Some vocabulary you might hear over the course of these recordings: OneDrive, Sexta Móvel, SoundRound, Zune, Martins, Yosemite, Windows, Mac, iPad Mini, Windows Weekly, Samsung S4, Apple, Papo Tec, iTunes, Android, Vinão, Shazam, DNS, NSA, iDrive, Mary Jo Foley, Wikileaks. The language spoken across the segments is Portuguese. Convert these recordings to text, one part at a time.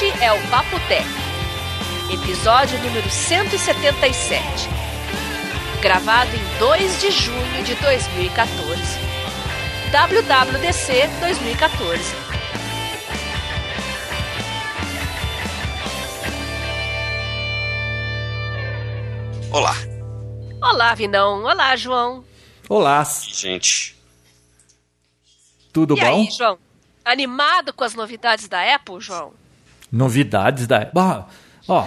Este é o Papo Tec, episódio número 177, gravado em 2 de junho de 2014, WWDC 2014. Olá. Olá, Vinão. Olá, João. Olá, gente. Tudo bom? E aí, João? Animado com as novidades da Apple, João? Novidades da Apple? Ó,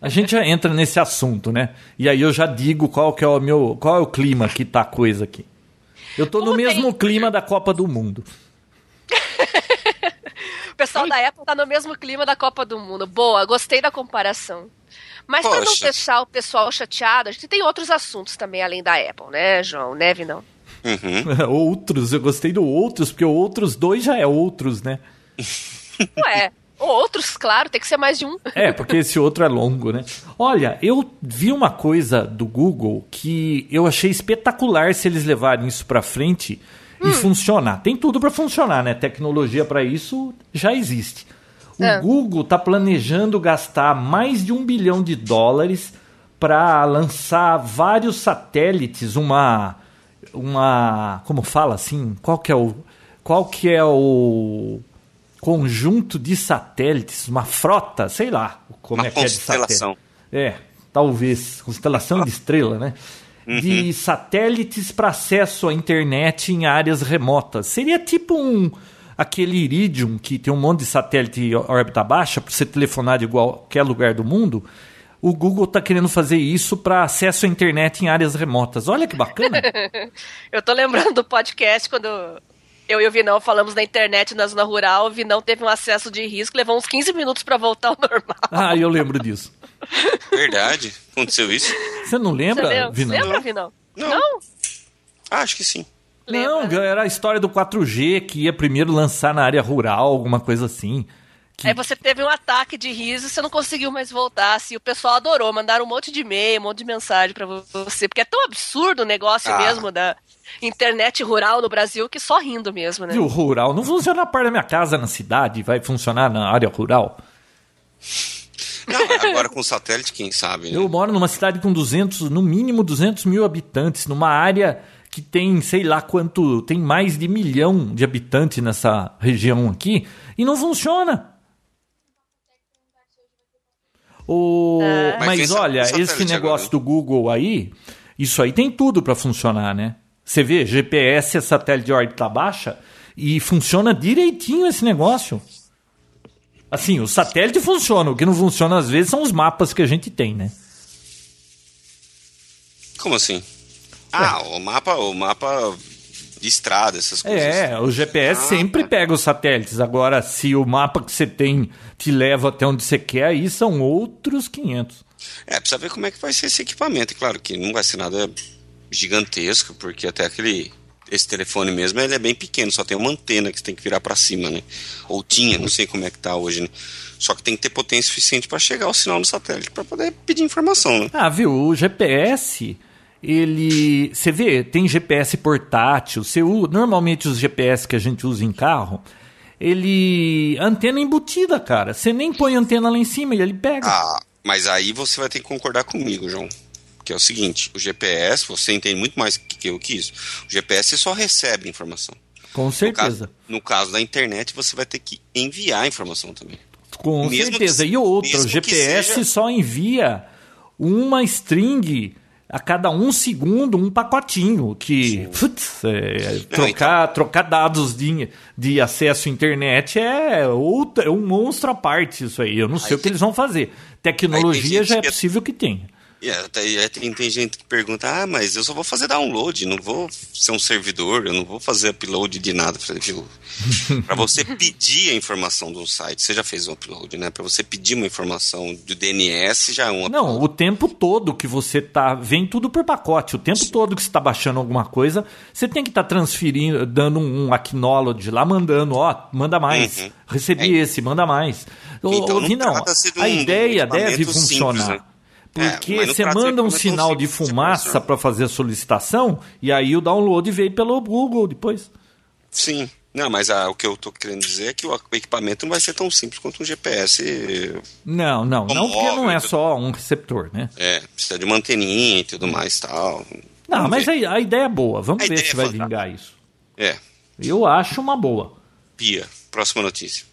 a gente já entra nesse assunto, né? E aí eu já digo qual é o clima que tá a coisa aqui. Eu tô no mesmo clima da Copa do Mundo. O pessoal da Apple tá no mesmo clima da Copa do Mundo. Boa, gostei da comparação. Mas para não deixar o pessoal chateado, a gente tem outros assuntos também além da Apple, né, João? Né, Vinão? Uhum. Outros, eu gostei do outros, porque outros dois já é outros, né? Ué, outros, claro, tem que ser mais de um. É, porque esse outro é longo, né? Olha, eu vi uma coisa do Google que eu achei espetacular se eles levarem isso pra frente e funcionar. Tem tudo pra funcionar, né? Tecnologia pra isso já existe. O Google tá planejando gastar mais de $1 bilhão pra lançar vários satélites, como fala assim? Qual que é o conjunto de satélites? Uma frota? Sei lá como é que é de satélite. Uma constelação. É, talvez. Constelação de estrela, né? Uhum. De satélites para acesso à internet em áreas remotas. Seria tipo aquele Iridium que tem um monte de satélite em órbita baixa para você telefonar de qualquer lugar do mundo. O Google está querendo fazer isso para acesso à internet em áreas remotas. Olha que bacana. Eu tô lembrando do podcast quando eu e o Vinão falamos da internet na zona rural. O Vinão teve um acesso de risco, levou uns 15 minutos para voltar ao normal. Ah, eu lembro disso. Verdade, aconteceu isso. Você não lembra, Vinão? Você lembra, Vinão? Não? Acho que sim. Lembra? Não, era a história do 4G que ia primeiro lançar na área rural, alguma coisa assim. Aí você teve um ataque de riso e você não conseguiu mais voltar. Assim, o pessoal adorou, mandaram um monte de e-mail, um monte de mensagem pra você. Porque é tão absurdo o negócio mesmo da internet rural no Brasil que só rindo mesmo, né? E o rural não funciona na parte da minha casa na cidade, vai funcionar na área rural? Não, agora com satélite, quem sabe, né? Eu moro numa cidade com 200, no mínimo 200 mil habitantes, numa área que tem, sei lá quanto, tem mais de 1 milhão de habitantes nessa região aqui e não funciona. Mas olha, esse negócio agora do Google aí, isso aí tem tudo para funcionar, né? Você vê, GPS é satélite de órbita baixa e funciona direitinho esse negócio. Assim, o satélite funciona, o que não funciona às vezes são os mapas que a gente tem, né? Como assim? Ah, o mapa de estrada, essas coisas. É, o GPS sempre pega os satélites. Agora, se o mapa que você tem te leva até onde você quer, aí são outros 500. É, precisa ver como é que vai ser esse equipamento. Claro que não vai ser nada gigantesco, porque até esse telefone mesmo, ele é bem pequeno, só tem uma antena que você tem que virar para cima, né? Ou tinha, não sei como é que tá hoje, né? Só que tem que ter potência suficiente para chegar o sinal no satélite para poder pedir informação, né? Ah, viu? O GPS... Você vê, tem GPS portátil. Normalmente os GPS que a gente usa em carro, antena embutida, cara. Você nem põe antena lá em cima e ele pega. Ah, mas aí você vai ter que concordar comigo, João. Que é o seguinte, o GPS, você entende muito mais que eu que isso. O GPS só recebe informação. Com certeza. No caso da internet, você vai ter que enviar a informação também. Com certeza. E outra, o GPS só envia uma string... A cada 1 segundo, um pacotinho que trocar dados de acesso à internet é um monstro à parte isso aí. Eu não sei o que eles vão fazer. Tecnologia já é possível que tenha. Tem gente que pergunta, mas eu só vou fazer download, não vou ser um servidor, eu não vou fazer upload de nada. Para você pedir a informação de um site, você já fez um upload, né? Para você pedir uma informação do DNS, já é um upload. Não, o tempo todo que você tá, vem tudo por pacote, o tempo todo que você está baixando alguma coisa, você tem que estar transferindo, dando um acknowledge lá, mandando, manda mais, recebi esse, manda mais. Então, a ideia deve funcionar. Simples, né? Porque você manda um sinal de fumaça para fazer a solicitação e aí o download veio pelo Google depois. Sim. Não, mas o que eu tô querendo dizer é que o equipamento não vai ser tão simples quanto um GPS. Não, porque não é só um receptor, né? É, precisa de uma anteninha e tudo mais e tal. Não, mas a ideia é boa. Vamos ver se vai vingar isso. É. Eu acho uma boa. Bia, próxima notícia.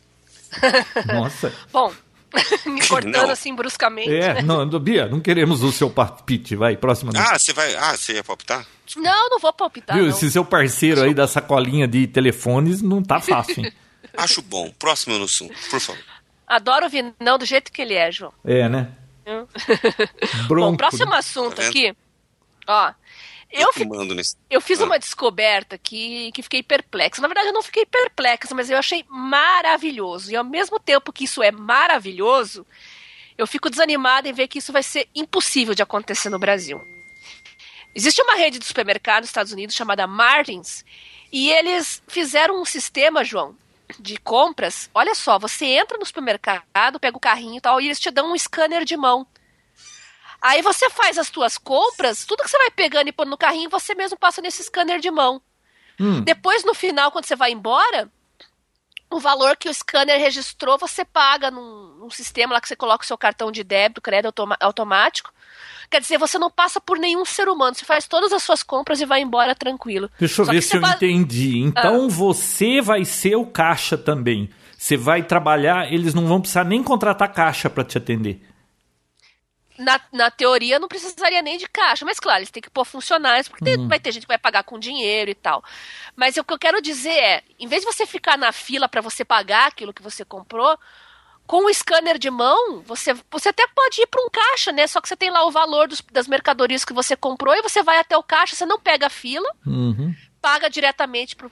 Nossa. Bom, me cortando assim bruscamente. É, né? Bia, não queremos o seu palpite. Vai, próxima notícia. Você ia palpitar? Desculpa. Não vou palpitar. Viu? Esse seu parceiro aí da sacolinha de telefones não tá fácil, hein? Acho bom. Próximo no assunto, por favor. Adoro o Vinão do jeito que ele é, João. É, né? Bom, próximo assunto aqui. Ó. Eu fiz uma descoberta que fiquei perplexa. Na verdade, eu não fiquei perplexa, mas eu achei maravilhoso. E ao mesmo tempo que isso é maravilhoso, eu fico desanimada em ver que isso vai ser impossível de acontecer no Brasil. Existe uma rede de supermercado nos Estados Unidos chamada Martins, e eles fizeram um sistema, João, de compras. Olha só, você entra no supermercado, pega o carrinho e tal, e eles te dão um scanner de mão. Aí você faz as tuas compras, tudo que você vai pegando e pondo no carrinho, você mesmo passa nesse scanner de mão. Depois, no final, quando você vai embora, o valor que o scanner registrou, você paga num sistema lá que você coloca o seu cartão de débito, crédito automático. Quer dizer, você não passa por nenhum ser humano, você faz todas as suas compras e vai embora tranquilo. Deixa eu ver se eu entendi. Então você vai ser o caixa também. Você vai trabalhar, eles não vão precisar nem contratar caixa para te atender. Na teoria, não precisaria nem de caixa. Mas, claro, eles têm que pôr funcionários, porque vai ter gente que vai pagar com dinheiro e tal. Mas o que eu quero dizer é, em vez de você ficar na fila para você pagar aquilo que você comprou, com o scanner de mão, você até pode ir para um caixa, né? Só que você tem lá o valor das mercadorias que você comprou e você vai até o caixa, você não pega a fila, paga diretamente pro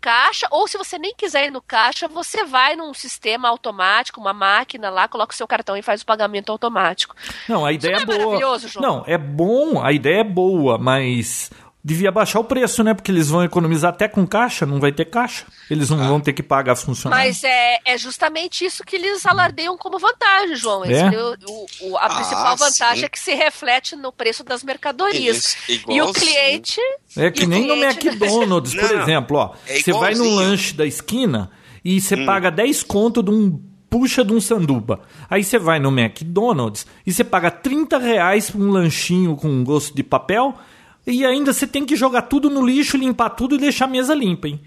caixa, ou se você nem quiser ir no caixa, você vai num sistema automático, uma máquina lá, coloca o seu cartão e faz o pagamento automático. Não, a ideia é boa. Maravilhoso, João? Não, é bom, a ideia é boa, mas devia baixar o preço, né? Porque eles vão economizar até com caixa, não vai ter caixa. Eles não vão ter que pagar funcionários. Mas é justamente isso que eles alardeiam como vantagem, João. A principal vantagem é que se reflete no preço das mercadorias. E o cliente... É que nem no McDonald's, por exemplo. Ó, você vai no lanche da esquina e você paga 10 conto de um... Puxa de um sanduba. Aí você vai no McDonald's e você paga R$30 por um lanchinho com um gosto de papel... E ainda você tem que jogar tudo no lixo, limpar tudo e deixar a mesa limpa, hein?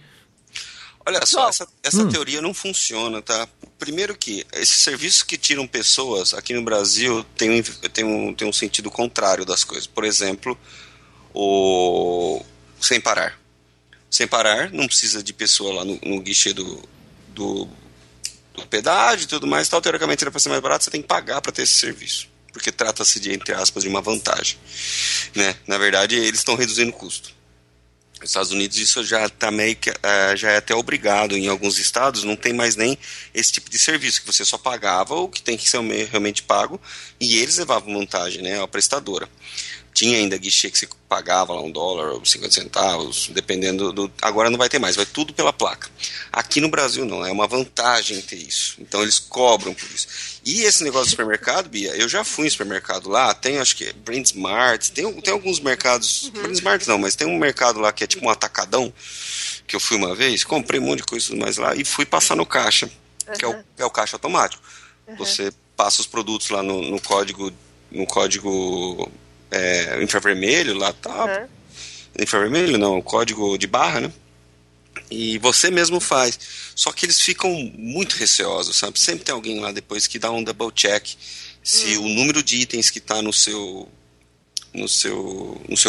Olha só, essa teoria não funciona, tá? Primeiro que esses serviços que tiram pessoas aqui no Brasil tem um sentido contrário das coisas. Por exemplo, o Sem Parar. Sem Parar não precisa de pessoa lá no guichê do pedágio e tudo mais. Tal. Teoricamente, para ser mais barato, você tem que pagar para ter esse serviço. Porque trata-se de, entre aspas, de uma vantagem, né? Na verdade, eles estão reduzindo o custo. Nos Estados Unidos, isso já tá meio que, já é até obrigado. Em alguns estados, não tem mais nem esse tipo de serviço, que você só pagava o que tem que ser realmente pago, e eles levavam vantagem, né? A prestadora. Tinha ainda guichê que você pagava lá $1 ou 50 centavos, dependendo do... Agora não vai ter mais, vai tudo pela placa. Aqui no Brasil não, é uma vantagem ter isso. Então eles cobram por isso. E esse negócio do supermercado, Bia, eu já fui em supermercado lá, tem acho que é Brandsmart, tem alguns mercados... Brandsmart não, mas tem um mercado lá que é tipo um atacadão, que eu fui uma vez, comprei um monte de coisa e tudo mais lá, e fui passar no caixa, que é o caixa automático. Você passa os produtos lá no código... infravermelho lá, tá? Infravermelho não, código de barra, né? E você mesmo faz. Só que eles ficam muito receosos, sabe? Sempre tem alguém lá depois que dá um double check se o número de itens que tá no seu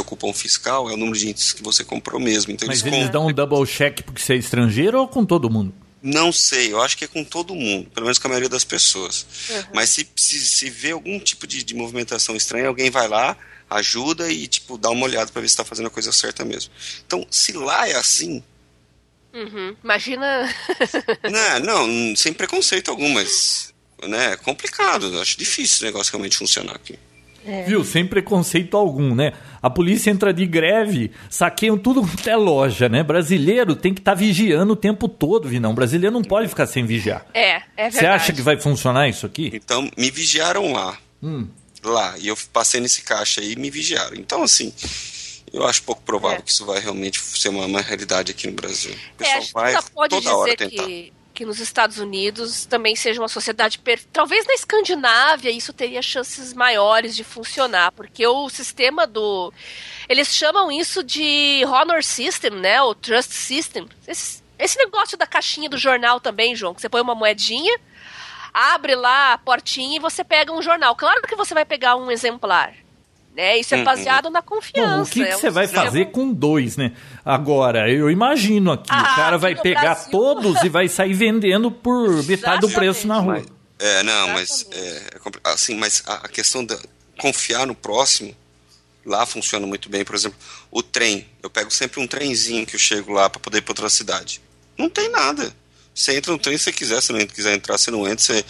cupom fiscal é o número de itens que você comprou mesmo. Então, mas eles dão um double check porque você é estrangeiro ou com todo mundo? Não sei, eu acho que é com todo mundo, pelo menos com a maioria das pessoas. Mas se vê algum tipo de movimentação estranha, alguém vai lá, ajuda e tipo dá uma olhada para ver se está fazendo a coisa certa mesmo. Então, se lá é assim... Imagina... não, sem preconceito algum, mas né, é complicado, eu acho difícil o negócio realmente funcionar aqui. Viu? Sem preconceito algum, né? A polícia entra de greve, saqueiam tudo até loja, né? Brasileiro tem que estar vigiando o tempo todo, Vinão. Brasileiro não pode ficar sem vigiar. É verdade. Você acha que vai funcionar isso aqui? Então, me vigiaram lá. E eu passei nesse caixa aí e me vigiaram. Então, assim, Eu acho pouco provável que isso vai realmente ser uma realidade aqui no Brasil. O pessoal vai toda hora tentar. Que nos Estados Unidos também seja uma sociedade... Talvez na Escandinávia isso teria chances maiores de funcionar, porque o sistema do... Eles chamam isso de honor system, né? Ou trust system. Esse negócio da caixinha do jornal também, João, que você põe uma moedinha, abre lá a portinha e você pega um jornal. Claro que você vai pegar um exemplar. Né? Isso é baseado na confiança. Bom, o que você vai fazer com dois, né? Agora, eu imagino aqui, o cara vai pegar todos e vai sair vendendo por metade do preço na rua. Mas a questão de confiar no próximo, lá funciona muito bem. Por exemplo, o trem. Eu pego sempre um trenzinho que eu chego lá para poder ir para outra cidade. Não tem nada. Você entra no trem se você quiser, se não quiser entrar, você não entra.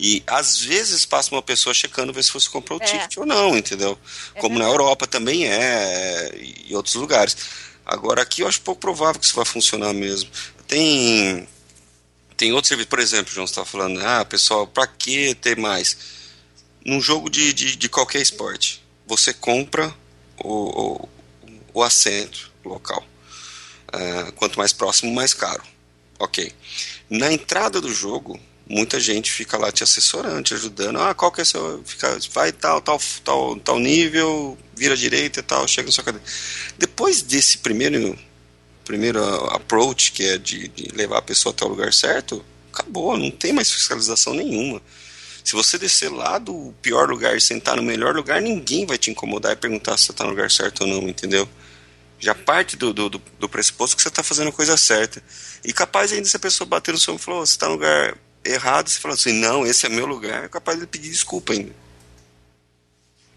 E às vezes passa uma pessoa checando, ver se você comprou o ticket ou não, entendeu? Como na Europa também e outros lugares. Agora aqui eu acho pouco provável que isso vai funcionar mesmo. Tem outro serviço, por exemplo, o João estava falando, pessoal, pra que ter mais? Num jogo de qualquer esporte, você compra o assento local. Quanto mais próximo, mais caro. Ok. Na entrada do jogo, muita gente fica lá te assessorando, te ajudando. Qual que é o seu... Vai tal nível, vira à direita e tal, chega na sua cadeira. Depois desse primeiro approach, que é de levar a pessoa até o lugar certo, acabou, não tem mais fiscalização nenhuma. Se você descer lá do pior lugar e sentar no melhor lugar, ninguém vai te incomodar e perguntar se você está no lugar certo ou não, entendeu? Já parte do pressuposto que você está fazendo a coisa certa. E capaz ainda se a pessoa bater no seu e falou, você está no lugar errado, você fala assim, não, esse é meu lugar, é capaz de pedir desculpa ainda.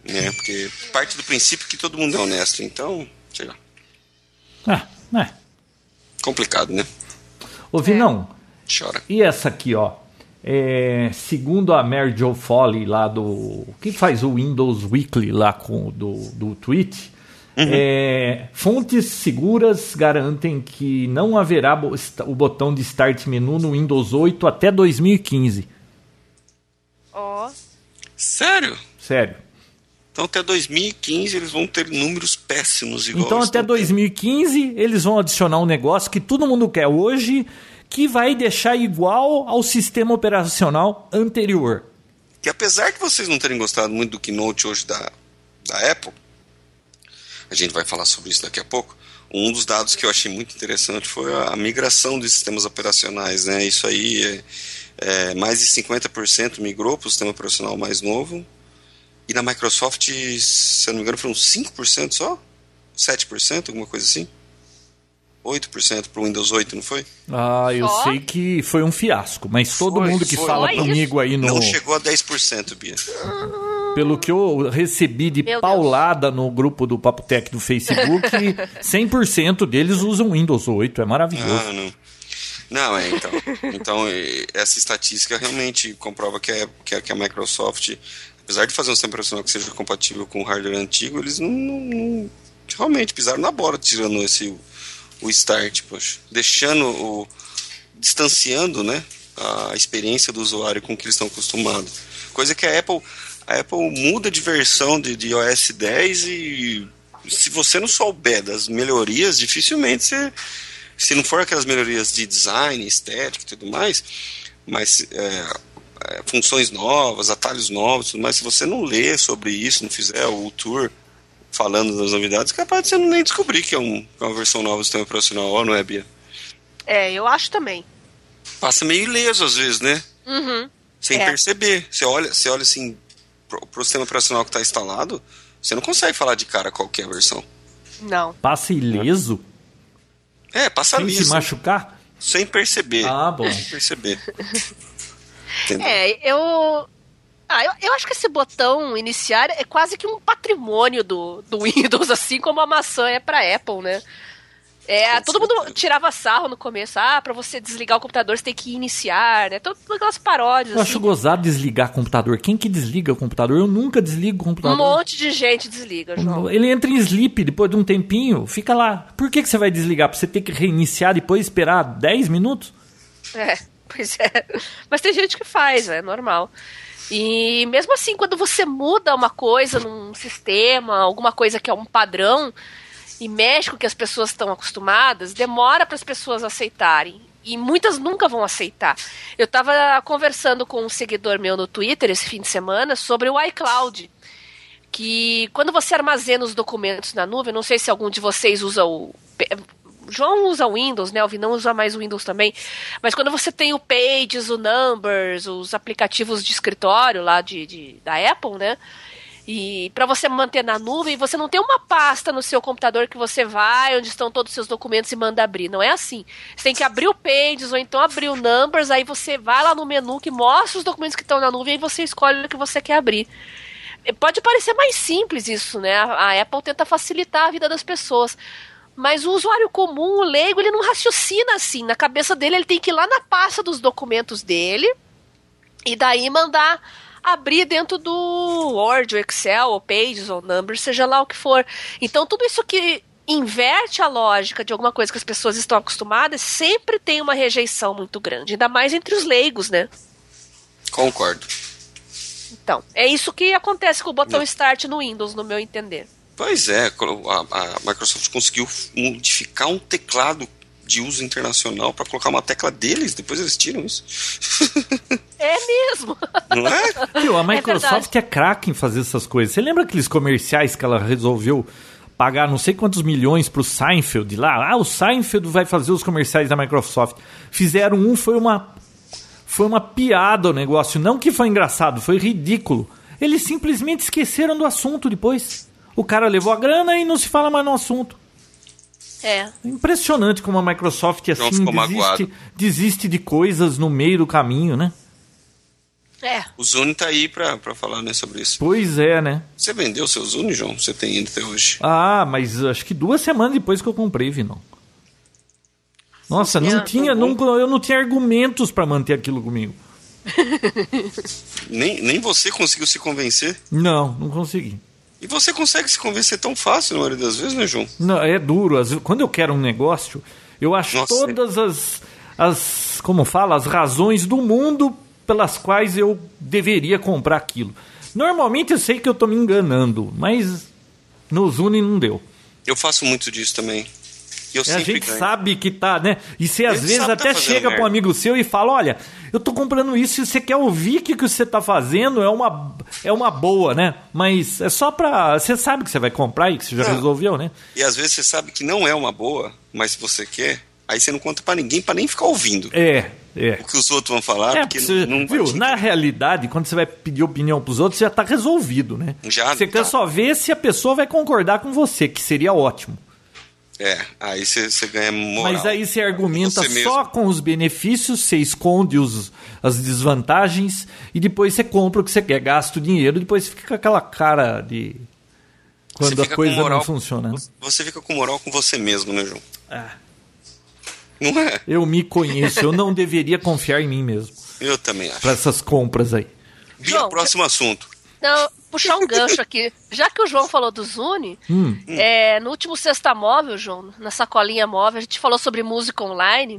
Né? Porque parte do princípio que todo mundo é honesto, então, sei lá. Complicado, né? Ô, Vinão. Chora. E essa aqui, ó. Segundo a Mary Jo Foley, lá do... que faz o Windows Weekly lá do Twitch... Uhum. Fontes seguras garantem que não haverá o botão de Start Menu no Windows 8 até 2015. Ó. Oh. Sério? Sério. Então até 2015 eles vão ter números péssimos. Igual então até 2015 eles vão adicionar um negócio que todo mundo quer hoje, que vai deixar igual ao sistema operacional anterior. Que apesar de vocês não terem gostado muito do Keynote hoje da Apple... A gente vai falar sobre isso daqui a pouco. Um dos dados que eu achei muito interessante foi a migração dos sistemas operacionais, né? Isso aí, mais de 50% migrou para o sistema operacional mais novo. E na Microsoft, se eu não me engano, foram 5% só? 7%, alguma coisa assim? 8% para o Windows 8, não foi? Eu sei que foi um fiasco, mas todo mundo que fala comigo aí no... Não chegou a 10%, Bia. Pelo que eu recebi de paulada no grupo do Papo Tec do Facebook, 100% deles usam Windows 8, é maravilhoso. Não, então. Então, essa estatística realmente comprova que a Microsoft, apesar de fazer um sistema operacional que seja compatível com o hardware antigo, eles não realmente pisaram na bola tirando o Start, poxa. Distanciando, né, a experiência do usuário com o que eles estão acostumados. Coisa que a Apple muda de versão de iOS 10 e se você não souber das melhorias, dificilmente você... Se não for aquelas melhorias de design, estética e tudo mais, mas funções novas, atalhos novos, tudo mais, se você não ler sobre isso, não fizer o tour falando das novidades, é capaz de você nem descobrir que é uma versão nova do sistema operacional, não é, Bia? Eu acho também. Passa meio ileso às vezes, né? Uhum. Sem perceber. Você olha assim... Pro sistema operacional que está instalado, você não consegue falar de cara qualquer versão. Não. Passa ileso? Passa ileso. Sem se machucar? Sem perceber. Bom. Sem perceber. Eu acho que esse botão iniciar é quase que um patrimônio do Windows, assim como a maçã é para Apple, né? Todo mundo tirava sarro no começo. Pra você desligar o computador, você tem que iniciar, né? Todas aquelas paródias. Eu acho gozado desligar o computador. Quem que desliga o computador? Eu nunca desligo o computador. Um monte de gente desliga, João. Ele entra em sleep depois de um tempinho, fica lá. Por que você vai desligar? Pra você ter que reiniciar depois e esperar 10 minutos? Pois é. Mas tem gente que faz, é normal. E mesmo assim, quando você muda uma coisa num sistema, alguma coisa que é um padrão... e mexe com o que as pessoas estão acostumadas, demora para as pessoas aceitarem. E muitas nunca vão aceitar. Eu estava conversando com um seguidor meu no Twitter esse fim de semana sobre o iCloud. Que quando você armazena os documentos na nuvem, não sei se algum de vocês usa o... João usa o Windows, né? O Vinão usa mais o Windows também. Mas quando você tem o Pages, o Numbers, os aplicativos de escritório lá da Apple, né? E para você manter na nuvem, você não tem uma pasta no seu computador que você vai, onde estão todos os seus documentos e manda abrir. Não é assim. Você tem que abrir o Pages ou então abrir o Numbers, aí você vai lá no menu que mostra os documentos que estão na nuvem e você escolhe o que você quer abrir. Pode parecer mais simples isso, né? A Apple tenta facilitar a vida das pessoas. Mas o usuário comum, o leigo, ele não raciocina assim. Na cabeça dele, ele tem que ir lá na pasta dos documentos dele e daí mandar... abrir dentro do Word, ou Excel, ou Pages, ou Numbers, seja lá o que for. Então, tudo isso que inverte a lógica de alguma coisa que as pessoas estão acostumadas, sempre tem uma rejeição muito grande, ainda mais entre os leigos, né? Concordo. Então, é isso que acontece com o botão Start no Windows, no meu entender. Pois é, a Microsoft conseguiu modificar um teclado de uso internacional para colocar uma tecla deles, depois eles tiram isso. É mesmo. Não é? Tio, a Microsoft é craque em fazer essas coisas. Você lembra aqueles comerciais que ela resolveu pagar não sei quantos milhões pro Seinfeld lá? Ah, o Seinfeld vai fazer os comerciais da Microsoft. Fizeram um, foi uma piada o negócio. Não que foi engraçado, foi ridículo. Eles simplesmente esqueceram do assunto depois. O cara levou a grana e não se fala mais no assunto. É impressionante como a Microsoft assim desiste de coisas no meio do caminho, né? É. O Zune tá aí pra falar, né, sobre isso. Pois é, né? Você vendeu seu Zune, João? Você tem ainda até hoje? Ah, mas acho que 2 semanas depois que eu comprei, Vinão. Nossa, eu não tinha argumentos pra manter aquilo comigo. nem você conseguiu se convencer? Não consegui. E você consegue se convencer tão fácil na maioria das vezes, né, João? Não, é duro. Quando eu quero um negócio, eu acho todas as como fala, as razões do mundo pelas quais eu deveria comprar aquilo. Normalmente eu sei que eu tô me enganando, mas no Zune não deu. Eu faço muito disso também. Eu sempre ganho. Sabe que tá, né? E você às vezes até chega para um amigo seu e fala, olha, eu tô comprando isso e você quer ouvir que você tá fazendo, é uma boa, né? Mas é só pra... Você sabe que você vai comprar e que você já resolveu, né? E às vezes você sabe que não é uma boa, mas se você quer, aí você não conta pra ninguém pra nem ficar ouvindo. É. O que os outros vão falar, porque você, não viu? Na realidade, quando você vai pedir opinião pros outros, já tá resolvido, né? Você quer só ver se a pessoa vai concordar com você, que seria ótimo. É, aí você ganha moral. Mas aí você argumenta você só mesmo. Com os benefícios, você esconde as desvantagens e depois você compra o que você quer, gasta o dinheiro, depois você fica com aquela cara de... Quando a coisa não funciona. Você fica com moral com você mesmo, né, João? Ah. Não é? Eu me conheço, eu não deveria confiar em mim mesmo. Eu também acho. Para essas compras aí. João, próximo assunto. Não... Puxar um gancho aqui. Já que o João falou do Zune, no último Sexta Móvel, João, na sacolinha móvel, a gente falou sobre música online.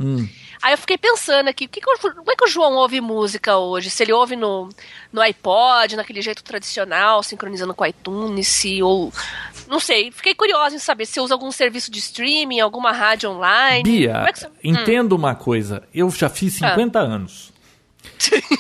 Aí eu fiquei pensando aqui, como é que o João ouve música hoje? Se ele ouve no iPod, naquele jeito tradicional, sincronizando com iTunes, ou... Não sei, fiquei curiosa em saber se usa algum serviço de streaming, alguma rádio online. Bia, como é que você... entendo uma coisa. Eu já fiz 50 anos.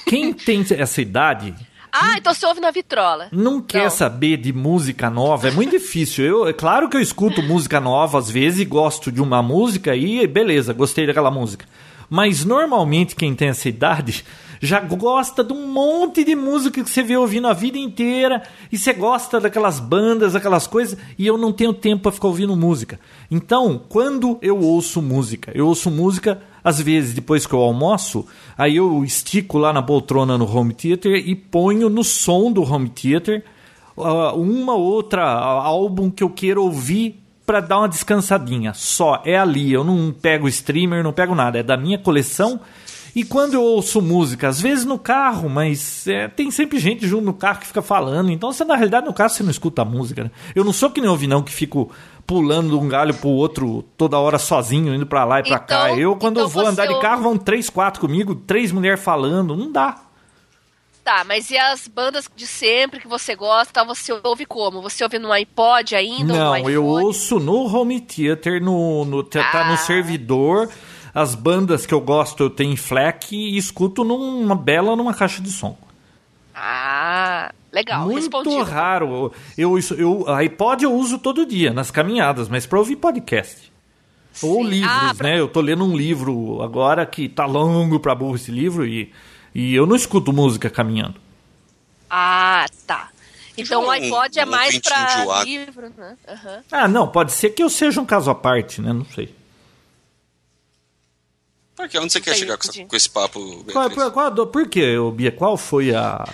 Quem tem essa idade... Ah, então você ouve na vitrola. Não quer saber de música nova, é muito difícil. É claro que eu escuto música nova às vezes e gosto de uma música e beleza, gostei daquela música. Mas normalmente quem tem essa idade já gosta de um monte de música que você vê ouvindo a vida inteira e você gosta daquelas bandas, aquelas coisas, e eu não tenho tempo para ficar ouvindo música. Então, quando eu ouço música... Às vezes, depois que eu almoço, aí eu estico lá na poltrona no home theater e ponho no som do home theater uma outra álbum que eu queira ouvir para dar uma descansadinha. Só, é ali, eu não pego streamer, não pego nada, é da minha coleção. E quando eu ouço música, às vezes no carro, mas tem sempre gente junto no carro que fica falando. Então, você, na realidade, no carro você não escuta a música, né? Eu não sou que nem ouvi, não, que fico... pulando de um galho pro outro toda hora sozinho, indo pra lá e pra cá. Eu, quando eu vou andar de carro, vão 3, 4 comigo, 3 mulheres falando. Não dá. tá, mas e as bandas de sempre que você gosta, você ouve como? Você ouve no iPod ainda? Não, ou no iPhone? Eu ouço no home theater, tá no servidor. As bandas que eu gosto eu tenho em FLAC e escuto numa caixa de som. Ah, legal. Muito respondido. Raro. iPod eu uso todo dia, nas caminhadas, mas para ouvir podcast. Sim. Ou livros, né? Eu tô lendo um livro agora que tá longo pra burro esse livro e eu não escuto música caminhando. Ah, tá. Então o iPod é mais pra livro, né? Uhum. Ah, não, pode ser que eu seja um caso à parte, né? Não sei. Porque onde você quer chegar com esse papo? Por quê, Bia? Qual foi a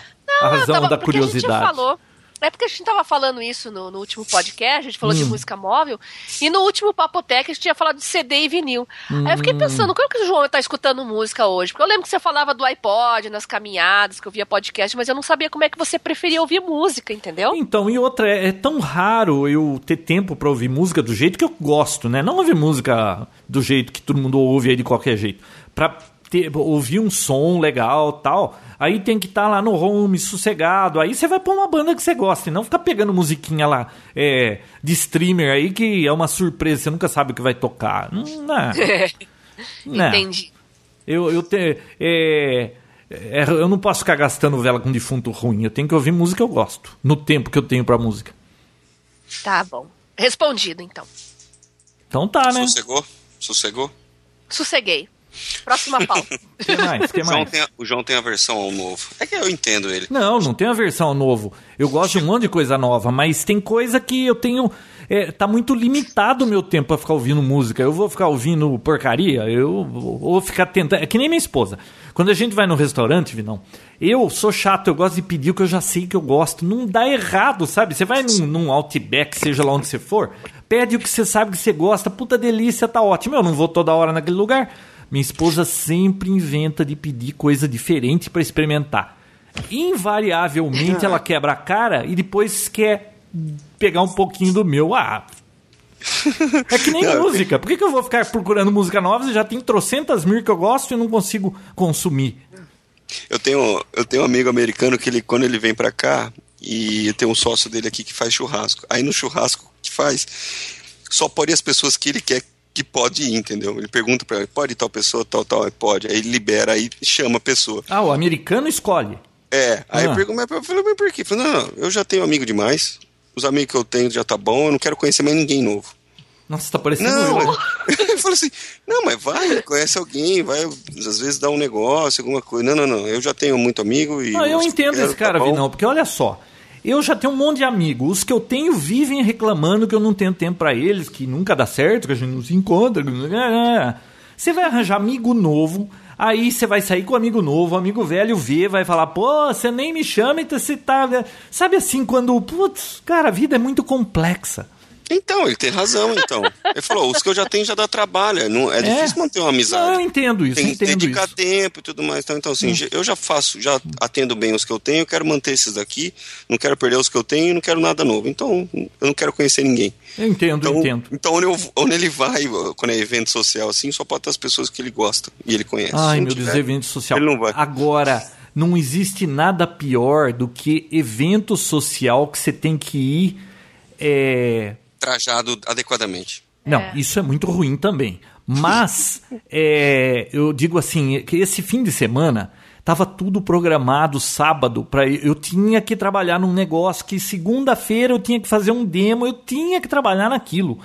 razão da curiosidade? A gente já falou. É porque a gente estava falando isso no último podcast, a gente falou de música móvel, e no último Papo Tec a gente tinha falado de CD e vinil. Aí eu fiquei pensando, como é que o João está escutando música hoje? Porque eu lembro que você falava do iPod, nas caminhadas, que eu via podcast, mas eu não sabia como é que você preferia ouvir música, entendeu? Então, e outra, é tão raro eu ter tempo para ouvir música do jeito que eu gosto, né? Não ouvir música do jeito que todo mundo ouve aí de qualquer jeito. Pra ouvir um som legal e tal, aí tem que estar lá no home, sossegado, aí você vai pôr uma banda que você gosta e não ficar pegando musiquinha lá de streamer aí, que é uma surpresa, você nunca sabe o que vai tocar. Não. Entendi. Eu não posso ficar gastando vela com defunto ruim, eu tenho que ouvir música que eu gosto, no tempo que eu tenho pra música. Tá bom. Respondido, então. Então tá, né? Sossegou? Sosseguei. Próxima pauta. Que mais? O João tem a versão ao novo. É que eu entendo ele. Não tem a versão ao novo. Eu gosto de um monte de coisa nova, mas tem coisa que eu tenho... tá muito limitado o meu tempo pra ficar ouvindo música. Eu vou ficar ouvindo porcaria, eu vou ficar tentando... É que nem minha esposa. Quando a gente vai no restaurante, Vinão, eu sou chato, eu gosto de pedir o que eu já sei que eu gosto. Não dá errado, sabe? Você vai num Outback, seja lá onde você for, pede o que você sabe que você gosta. Puta delícia, tá ótimo. Eu não vou toda hora naquele lugar... Minha esposa sempre inventa de pedir coisa diferente para experimentar. Invariavelmente ela quebra a cara e depois quer pegar um pouquinho do meu. É que nem música. Por que eu vou ficar procurando música nova? Já tem trocentas mil que eu gosto e eu não consigo consumir. Eu tenho um amigo americano que quando ele vem para cá, e eu tenho um sócio dele aqui que faz churrasco. Aí no churrasco que faz, só pode as pessoas que ele quer que pode ir, entendeu? Ele pergunta pra ele, pode ir tal pessoa, tal, pode. Aí ele libera, aí chama a pessoa. O americano escolhe. Aí eu pergunto, mas por quê? Falei, não, eu já tenho amigo demais, os amigos que eu tenho já tá bom, eu não quero conhecer mais ninguém novo. Nossa, tá parecendo... Eu falo assim, não, mas vai, conhece alguém, vai, às vezes dá um negócio, alguma coisa. Não, eu já tenho muito amigo e... Não, eu entendo esse cara, tá Vinão, porque olha só, eu já tenho um monte de amigos. Os que eu tenho vivem reclamando que eu não tenho tempo pra eles, que nunca dá certo, que a gente não se encontra. Você vai arranjar amigo novo, aí você vai sair com amigo novo, amigo velho vê, vai falar, pô, você nem me chama e você tá... Sabe assim, quando... Putz, cara, a vida é muito complexa. Então, ele tem razão, então. Ele falou, os que eu já tenho já dá trabalho. Não, é difícil manter uma amizade. Não, eu entendo isso. Tem que dedicar tempo e tudo mais. Então, assim, eu já atendo bem os que eu tenho, eu quero manter esses daqui, não quero perder os que eu tenho e não quero nada novo. Então, eu não quero conhecer ninguém. Eu entendo. Então, onde ele vai, quando é evento social, assim, só pode ter as pessoas que ele gosta e ele conhece. Ai, meu Deus, evento social. Ele não vai. Agora, não existe nada pior do que evento social que você tem que ir... trajado adequadamente. Não, isso é muito ruim também. Mas, eu digo assim, que esse fim de semana estava tudo programado sábado. Eu tinha que trabalhar num negócio que segunda-feira eu tinha que fazer um demo, eu tinha que trabalhar naquilo.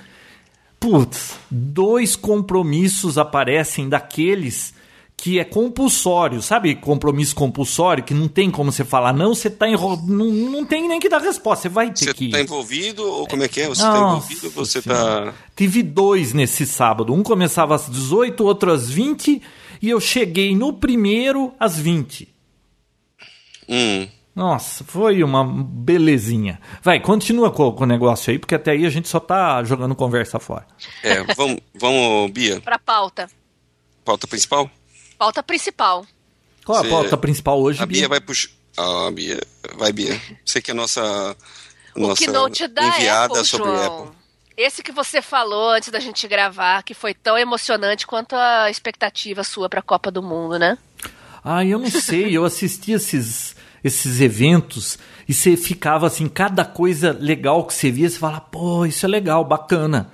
Putz, 2 compromissos aparecem daqueles que é compulsório, sabe? Compromisso compulsório, que não tem como você falar não, você tá não tem nem que dar resposta, você vai ter que ir. Você tá envolvido, ou como é que é? Você tá envolvido, você tá... Tive 2 nesse sábado, um começava às 18, outro às 20, e eu cheguei no primeiro às 20. Nossa, foi uma belezinha. Vai, continua com o negócio aí, porque até aí a gente só tá jogando conversa fora. Vamos, Bia. Pra pauta. Pauta principal? Pauta principal. Qual a pauta principal hoje, Bia? A Bia vai puxar... Vai, Bia. Você que é a nossa enviada Apple, sobre João. Apple. Esse que você falou antes da gente gravar, que foi tão emocionante quanto a expectativa sua para a Copa do Mundo, né? Eu não sei. Eu assisti esses esses eventos, e você ficava assim, cada coisa legal que você via, você falava, pô, isso é legal, bacana.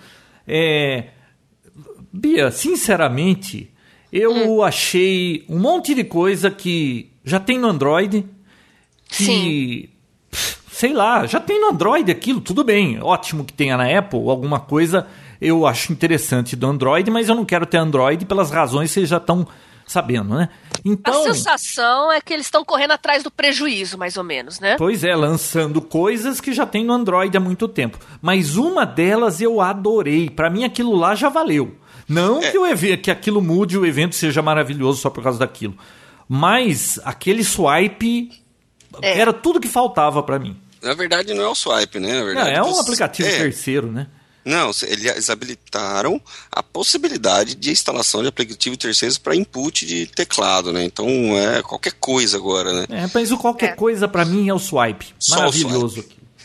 Bia, sinceramente, eu achei um monte de coisa que já tem no Android, que, sei lá, já tem no Android aquilo, tudo bem, ótimo que tenha na Apple, alguma coisa eu acho interessante do Android, mas eu não quero ter Android pelas razões que vocês já estão sabendo, né? Então, a sensação é que eles estão correndo atrás do prejuízo, mais ou menos, né? Pois é, lançando coisas que já tem no Android há muito tempo. Mas uma delas eu adorei. Pra mim, aquilo lá já valeu. Não que aquilo mude, o evento seja maravilhoso só por causa daquilo. Mas aquele swipe era tudo que faltava pra mim. Na verdade, não é o swipe, né? Na verdade, não, é um aplicativo terceiro, né? Não, eles habilitaram a possibilidade de instalação de aplicativo terceiros para input de teclado, né? Então é qualquer coisa agora, né? Mas o qualquer coisa para mim é o swipe. Maravilhoso.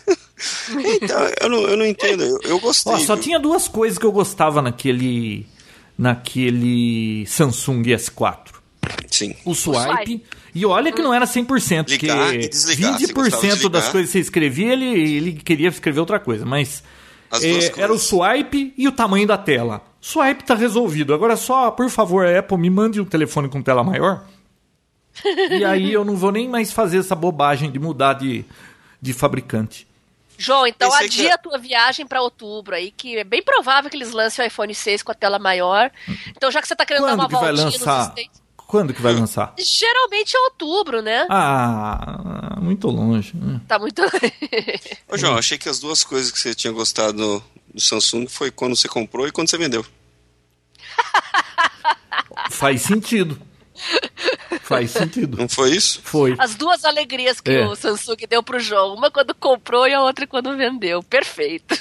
O swipe. Então, eu não entendo. Eu gostei. Só tinha duas coisas que eu gostava naquele Samsung S4. Sim. O swipe. E olha que não era 100%, ligar, porque desligar, 20% de das coisas que você escrevia, ele queria escrever outra coisa, mas... era o swipe e o tamanho da tela. Swipe tá resolvido. Agora só, por favor, Apple, me mande um telefone com tela maior. E aí eu não vou nem mais fazer essa bobagem de mudar de fabricante. João, então adia a tua viagem para outubro aí, que é bem provável que eles lancem o iPhone 6 com a tela maior. Então já que você tá querendo dar uma voltinha nos States... Quando que vai lançar? Geralmente é outubro, né? Ah, muito longe. Tá muito longe. Ô, João, achei que as duas coisas que você tinha gostado do Samsung foi quando você comprou e quando você vendeu. Faz sentido. Faz sentido. Não foi isso? Foi. As duas alegrias que o Samsung deu pro João. Uma quando comprou e a outra quando vendeu. Perfeito.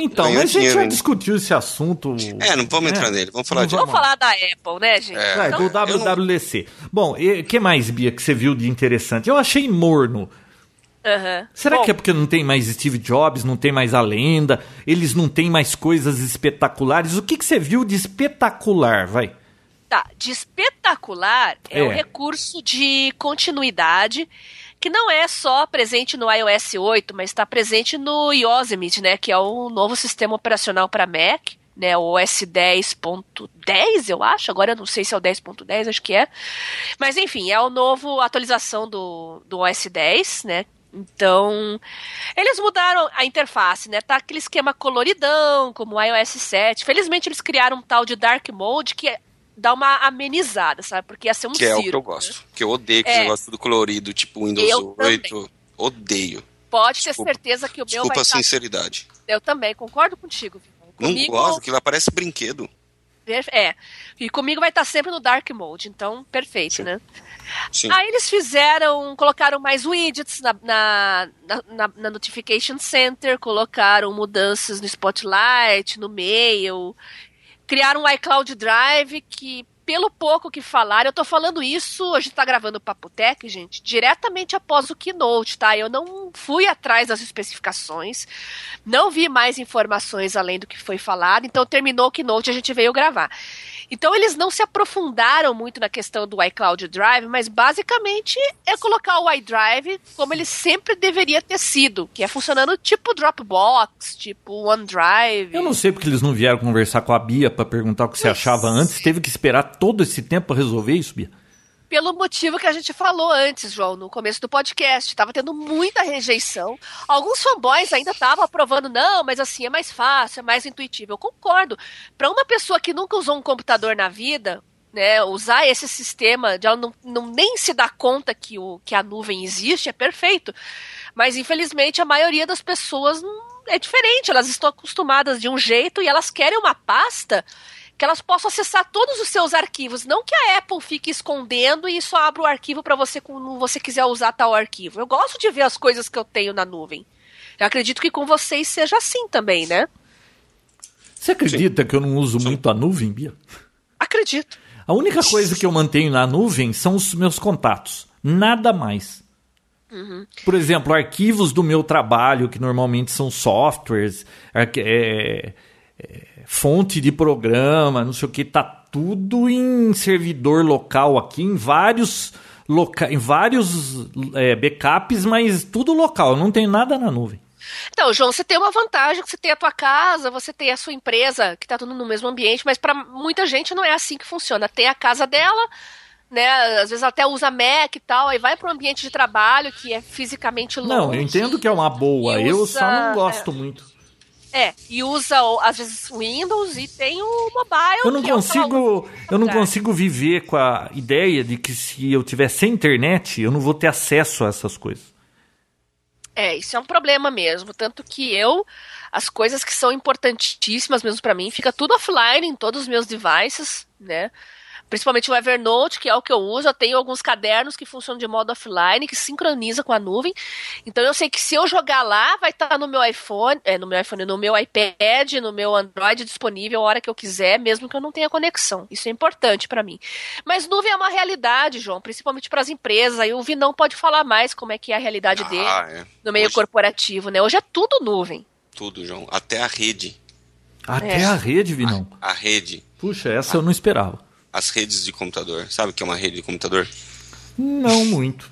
Então, mas a gente já discutiu esse assunto. Não vamos entrar nele. Vamos falar de... Vamos falar da Apple, né, gente? Então, do WWDC. Bom, o que mais, Bia, que você viu de interessante? Eu achei morno. Uhum. Será que é porque não tem mais Steve Jobs, não tem mais a lenda, eles não têm mais coisas espetaculares? O que você viu de espetacular, vai? Tá, de espetacular é um recurso de continuidade que não é só presente no iOS 8, mas está presente no Yosemite, né, que é o novo sistema operacional para Mac, né, o OS 10.10, eu acho, agora eu não sei se é o 10.10, acho que é, mas enfim, é a nova atualização do OS 10, né. Então, eles mudaram a interface, né? Tá aquele esquema coloridão, como o iOS 7, felizmente eles criaram um tal de Dark Mode que dá uma amenizada, sabe? Porque ia ser um circo. Que é o que eu gosto. Né? Que eu odeio que esse negócio do colorido, tipo Windows 8. Também. Odeio. Pode ter certeza que o meu vai estar... Desculpa a sinceridade. Eu também, concordo contigo. Comigo... Não gosto, aquilo parece brinquedo. E comigo vai estar sempre no Dark Mode, então perfeito, sim, né? Sim. Aí eles colocaram mais widgets na Notification Center, colocaram mudanças no Spotlight, no Mail... Criaram um iCloud Drive que, pelo pouco que falaram, eu tô falando isso, a gente tá gravando o Papo Tec, gente, diretamente após o Keynote, tá? Eu não fui atrás das especificações, não vi mais informações além do que foi falado, então terminou o Keynote e a gente veio gravar. Então eles não se aprofundaram muito na questão do iCloud Drive, mas basicamente é colocar o iDrive como ele sempre deveria ter sido, que é funcionando tipo Dropbox, tipo OneDrive. Eu não sei porque eles não vieram conversar com a Bia para perguntar o que você achava antes, teve que esperar todo esse tempo para resolver isso, Bia? Pelo motivo que a gente falou antes, João, no começo do podcast. Tava tendo muita rejeição. Alguns fanboys ainda estavam aprovando. Não, mas assim é mais fácil, é mais intuitivo. Eu concordo. Para uma pessoa que nunca usou um computador na vida, né, usar esse sistema, de ela nem se dá conta que a nuvem existe, é perfeito. Mas, infelizmente, a maioria das pessoas é diferente. Elas estão acostumadas de um jeito e elas querem uma pasta... que elas possam acessar todos os seus arquivos, não que a Apple fique escondendo e só abra o arquivo para você quando você quiser usar tal arquivo. Eu gosto de ver as coisas que eu tenho na nuvem. Eu acredito que com vocês seja assim também, né? Você acredita que eu não uso muito a nuvem, Bia? Acredito. A única coisa que eu mantenho na nuvem são os meus contatos, nada mais. Uhum. Por exemplo, arquivos do meu trabalho, que normalmente são softwares, fonte de programa, não sei o que, tá tudo em servidor local aqui, em vários em vários backups, mas tudo local, não tem nada na nuvem. Então, João, você tem uma vantagem, que você tem a tua casa, você tem a sua empresa, que está tudo no mesmo ambiente, mas para muita gente não é assim que funciona. Tem a casa dela, né, às vezes até usa Mac e tal, aí vai para um ambiente de trabalho que é fisicamente longe. Não, eu entendo que é uma boa, eu só não gosto muito. É, e usa, às vezes, Windows e tem o mobile. Eu não consigo viver com a ideia de que se eu tiver sem internet, eu não vou ter acesso a essas coisas. É, isso é um problema mesmo, tanto que as coisas que são importantíssimas mesmo pra mim, fica tudo offline em todos os meus devices, né, principalmente o Evernote, que é o que eu uso, eu tenho alguns cadernos que funcionam de modo offline, que sincroniza com a nuvem, então eu sei que se eu jogar lá, vai estar no meu iPhone, no meu iPad, no meu Android disponível a hora que eu quiser, mesmo que eu não tenha conexão, isso é importante pra mim, mas nuvem é uma realidade, João, principalmente para as empresas, aí o Vinão pode falar mais como é que é a realidade dele, no meio corporativo, né, hoje é tudo nuvem. Tudo, João, até a rede. A rede, Vinão? A rede. Puxa, essa eu não esperava. As redes de computador. Sabe o que é uma rede de computador? Não muito.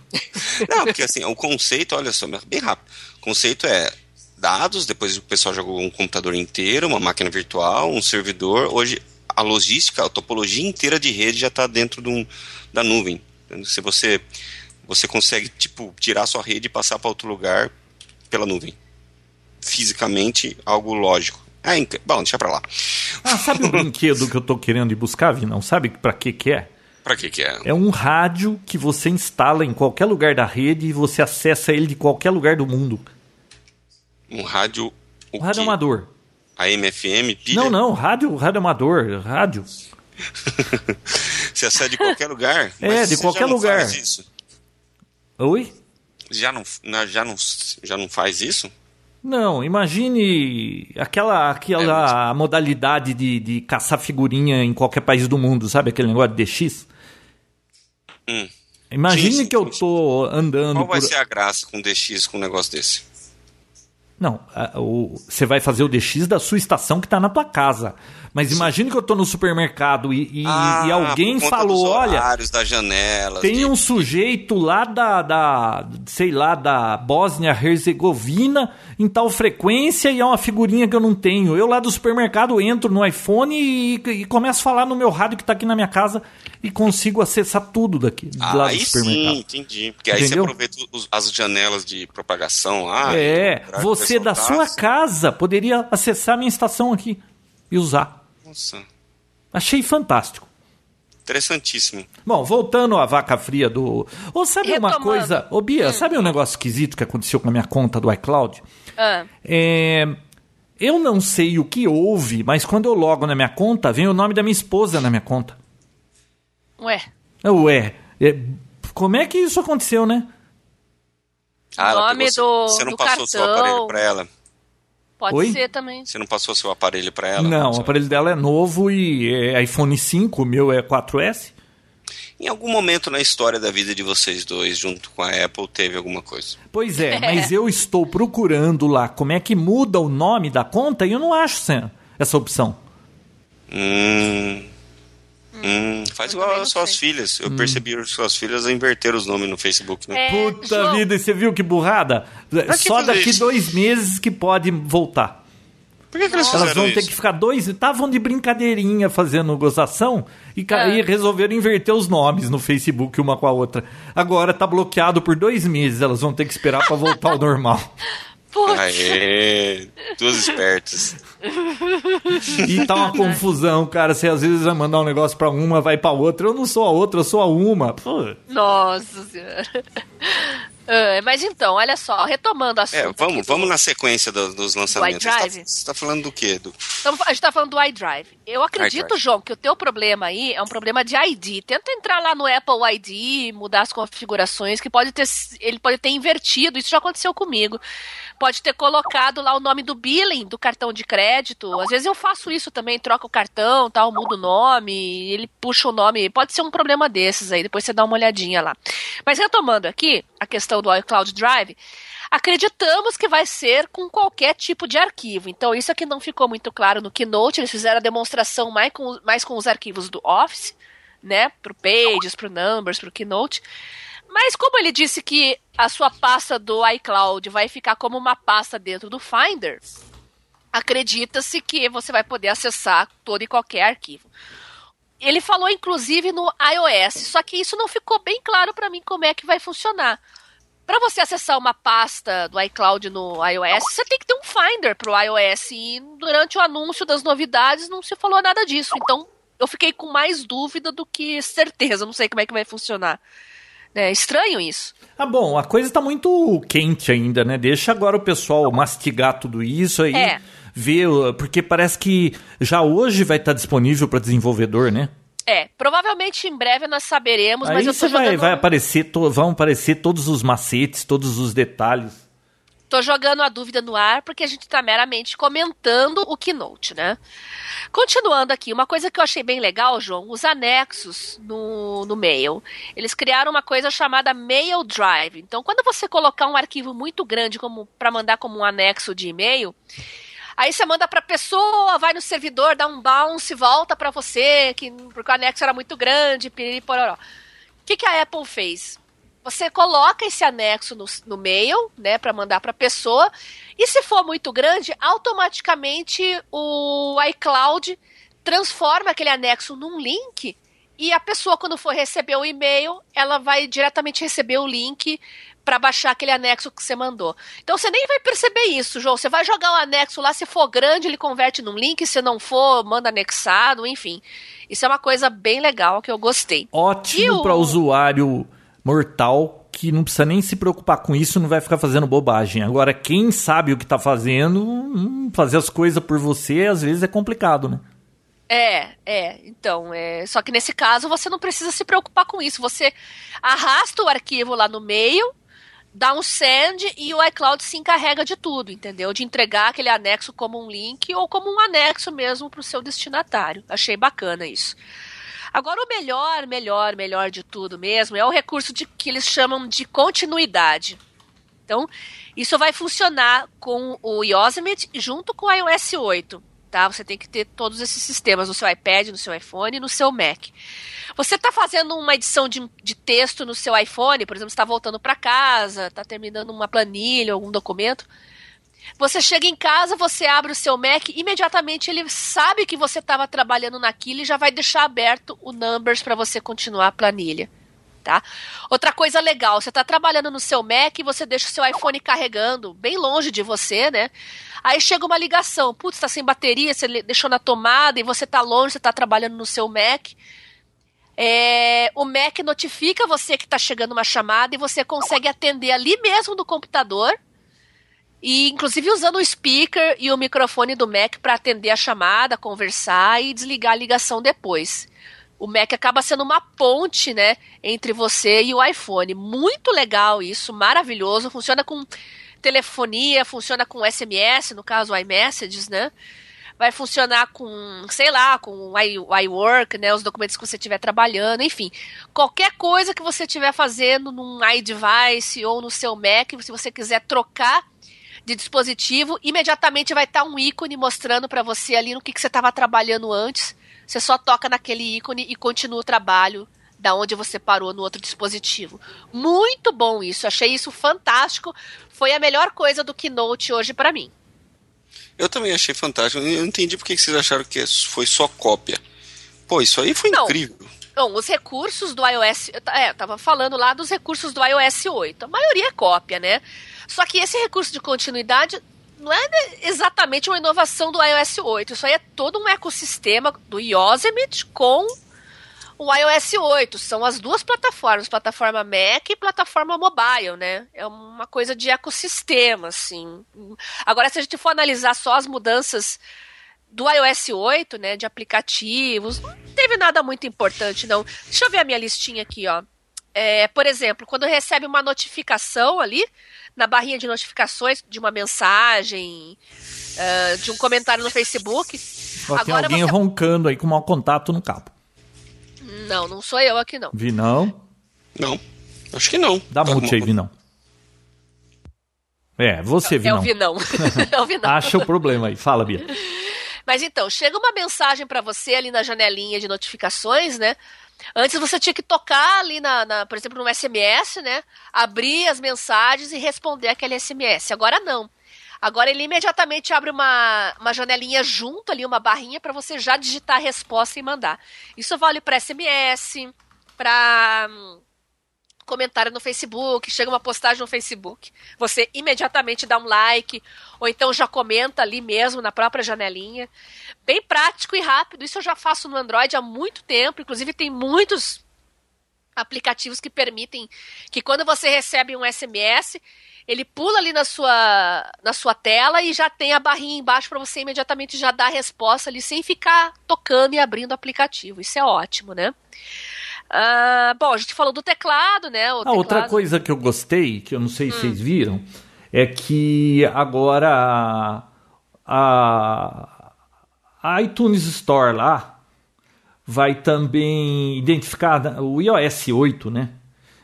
Não, porque assim, o conceito, olha só, bem rápido. O conceito é dados, depois o pessoal jogou um computador inteiro, uma máquina virtual, um servidor. Hoje, a logística, a topologia inteira de rede já está dentro da nuvem. Se você consegue, tipo, tirar a sua rede e passar para outro lugar pela nuvem. Fisicamente, algo lógico. Bom, deixa pra lá. Ah, sabe o brinquedo que eu tô querendo ir buscar, Vinão? Sabe pra que é? Pra que é? É um rádio que você instala em qualquer lugar da rede e você acessa ele de qualquer lugar do mundo. Um rádio... Um rádio amador. AM, FM, pilha? Não, rádio amador, rádio. Você acessa de qualquer lugar? É, de qualquer lugar. Faz isso? Oi? Já não faz isso? Não, imagine aquela modalidade de caçar figurinha em qualquer país do mundo, sabe? Aquele negócio de DX. Imagine sim, que eu tô andando... Qual vai ser a graça com DX, com um negócio desse? Não, você vai fazer o DX da sua estação que está na tua casa. Mas imagine que eu tô no supermercado e alguém falou, olha, da janela, tem um sujeito lá da Bósnia-Herzegovina em tal frequência e é uma figurinha que eu não tenho. Eu lá do supermercado entro no iPhone e começo a falar no meu rádio que tá aqui na minha casa e consigo acessar tudo daqui lá do supermercado. Sim, entendi. Porque aí Entendeu? Você aproveita as janelas de propagação lá. É, você da sua casa poderia acessar a minha estação aqui e usar. Nossa. Achei fantástico. Interessantíssimo. Bom, voltando à vaca fria do... sabe Retomando. Uma coisa... Bia, sabe um negócio esquisito que aconteceu com a minha conta do iCloud? Eu não sei o que houve, mas quando eu logo na minha conta, vem o nome da minha esposa na minha conta. Ué. Como é que isso aconteceu, né? O nome do Você não do passou o seu aparelho pra ela? Pode Oi? Ser também. Você não passou seu aparelho para ela? Não, o aparelho dela é novo e é iPhone 5, o meu é 4S. Em algum momento na história da vida de vocês dois, junto com a Apple, teve alguma coisa. Pois é, mas eu estou procurando lá como é que muda o nome da conta e eu não acho essa opção. Faz igual às suas filhas. Eu percebi que suas filhas inverteram os nomes no Facebook, né? Puta João. Vida, e você viu que burrada? Pra só que daqui 2 meses que pode voltar. Por que elas fizeram vão ter isso? que ficar 2 estavam de brincadeirinha fazendo gozação e aí resolveram inverter os nomes no Facebook uma com a outra. Agora tá bloqueado por 2 meses, elas vão ter que esperar pra voltar ao normal. Poxa. Aê, duas espertas. E tá uma confusão, cara. Você às vezes vai mandar um negócio pra uma, vai pra outra. Eu não sou a outra, eu sou a uma. Pô. Nossa senhora. Mas então, olha só, retomando o assunto. Vamos na sequência dos lançamentos. Do iDrive. Você tá falando do quê? Então, a gente tá falando do iDrive. Eu acredito, iDrive. João, que o teu problema aí é um problema de ID. Tenta entrar lá no Apple ID, mudar as configurações, que ele pode ter invertido. Isso já aconteceu comigo. Pode ter colocado lá o nome do billing, do cartão de crédito. Às vezes eu faço isso também, troco o cartão, tal, mudo o nome, ele puxa o nome. Pode ser um problema desses aí, depois você dá uma olhadinha lá. Mas retomando aqui a questão do iCloud Drive, acreditamos que vai ser com qualquer tipo de arquivo. Então, isso aqui não ficou muito claro no Keynote, eles fizeram a demonstração mais com os arquivos do Office, né, pro Pages, pro Numbers, pro Keynote, Mas como ele disse que a sua pasta do iCloud vai ficar como uma pasta dentro do Finder, acredita-se que você vai poder acessar todo e qualquer arquivo. Ele falou, inclusive, no iOS, só que isso não ficou bem claro para mim como é que vai funcionar. Para você acessar uma pasta do iCloud no iOS, você tem que ter um Finder pro iOS, e durante o anúncio das novidades não se falou nada disso. Então, eu fiquei com mais dúvida do que certeza, não sei como é que vai funcionar. É estranho isso. Ah, bom, a coisa tá muito quente ainda, né? Deixa agora o pessoal mastigar tudo isso aí. É. Ver, porque parece que já hoje vai estar disponível para desenvolvedor, né? É, provavelmente em breve nós saberemos, aí mas eu tô jogando... Aí vão aparecer todos os macetes, todos os detalhes. Tô jogando a dúvida no ar porque a gente tá meramente comentando o Keynote, né? Continuando aqui, uma coisa que eu achei bem legal, João, os anexos no Mail. Eles criaram uma coisa chamada Mail Drive. Então, quando você colocar um arquivo muito grande para mandar como um anexo de e-mail... Aí você manda pra pessoa, vai no servidor, dá um bounce, volta pra você, porque o anexo era muito grande, piripororó. O que a Apple fez? Você coloca esse anexo no mail, né, pra mandar pra pessoa, e se for muito grande, automaticamente o iCloud transforma aquele anexo num link, e a pessoa, quando for receber o e-mail, ela vai diretamente receber o link para baixar aquele anexo que você mandou. Então, você nem vai perceber isso, João. Você vai jogar o anexo lá, se for grande, ele converte num link, se não for, manda anexado, enfim. Isso é uma coisa bem legal, que eu gostei. Ótimo para usuário mortal, que não precisa nem se preocupar com isso, não vai ficar fazendo bobagem. Agora, quem sabe o que está fazendo, fazer as coisas por você, às vezes é complicado, né? Então, só que nesse caso você não precisa se preocupar com isso, você arrasta o arquivo lá no e-mail, dá um send e o iCloud se encarrega de tudo, entendeu? De entregar aquele anexo como um link ou como um anexo mesmo para o seu destinatário, achei bacana isso. Agora o melhor de tudo mesmo é o recurso que eles chamam de continuidade. Então, isso vai funcionar com o Yosemite junto com o iOS 8. Tá? Você tem que ter todos esses sistemas no seu iPad, no seu iPhone e no seu Mac. Você está fazendo uma edição de texto no seu iPhone, por exemplo, você está voltando para casa, está terminando uma planilha, algum documento. Você chega em casa, você abre o seu Mac, imediatamente ele sabe que você estava trabalhando naquilo e já vai deixar aberto o Numbers para você continuar a planilha. Tá? Outra coisa legal, você está trabalhando no seu Mac e você deixa o seu iPhone carregando bem longe de você, né? Aí chega uma ligação, putz, está sem bateria, você deixou na tomada e você está longe, você está trabalhando no seu Mac. O Mac notifica você que está chegando uma chamada e você consegue atender ali mesmo no computador, e inclusive usando o speaker e o microfone do Mac para atender a chamada, conversar e desligar a ligação depois. O Mac acaba sendo uma ponte, né, entre você e o iPhone. Muito legal isso, maravilhoso. Funciona com telefonia, funciona com SMS, no caso, iMessages, né? Vai funcionar com, sei lá, com iWork, né, os documentos que você estiver trabalhando, enfim. Qualquer coisa que você estiver fazendo num iDevice ou no seu Mac, se você quiser trocar de dispositivo, imediatamente vai estar um ícone mostrando para você ali no que você estava trabalhando antes. Você só toca naquele ícone e continua o trabalho da onde você parou no outro dispositivo. Muito bom isso, achei isso fantástico. Foi a melhor coisa do Keynote hoje para mim. Eu também achei fantástico. Eu não entendi porque vocês acharam que foi só cópia. Pô, isso aí foi incrível. Bom, os recursos do iOS... eu tava falando lá dos recursos do iOS 8. A maioria é cópia, né? Só que esse recurso de continuidade... não é exatamente uma inovação do iOS 8, isso aí é todo um ecossistema do Yosemite com o iOS 8, são as duas plataformas, plataforma Mac e plataforma mobile, né? É uma coisa de ecossistema, assim. Agora, se a gente for analisar só as mudanças do iOS 8, né, de aplicativos, não teve nada muito importante, não. Deixa eu ver a minha listinha aqui, ó. Por exemplo, quando recebe uma notificação ali, na barrinha de notificações, de uma mensagem, de um comentário no Facebook... Agora tem alguém roncando aí com mau contato no cabo. Não, não sou eu aqui não. Vinão? Não, acho que não. Dá mute aí, Vinão. Você, Vinão. É o Vinão. Acha o problema aí. Fala, Bia. Mas então, chega uma mensagem para você ali na janelinha de notificações, né? Antes você tinha que tocar ali, por exemplo, no SMS, né? Abrir as mensagens e responder aquele SMS. Agora não. Agora ele imediatamente abre uma janelinha junto ali, uma barrinha para você já digitar a resposta e mandar. Isso vale para SMS, para comentário no Facebook, chega uma postagem no Facebook. Você imediatamente dá um like, ou então já comenta ali mesmo na própria janelinha. Bem prático e rápido. Isso eu já faço no Android há muito tempo. Inclusive tem muitos aplicativos que permitem que quando você recebe um SMS... ele pula ali na sua tela e já tem a barrinha embaixo para você imediatamente já dar a resposta ali, sem ficar tocando e abrindo o aplicativo. Isso é ótimo, né? Bom, a gente falou do teclado, né? Outra coisa que eu gostei, que eu não sei se vocês viram, é que agora a iTunes Store lá vai também identificar o iOS 8, né?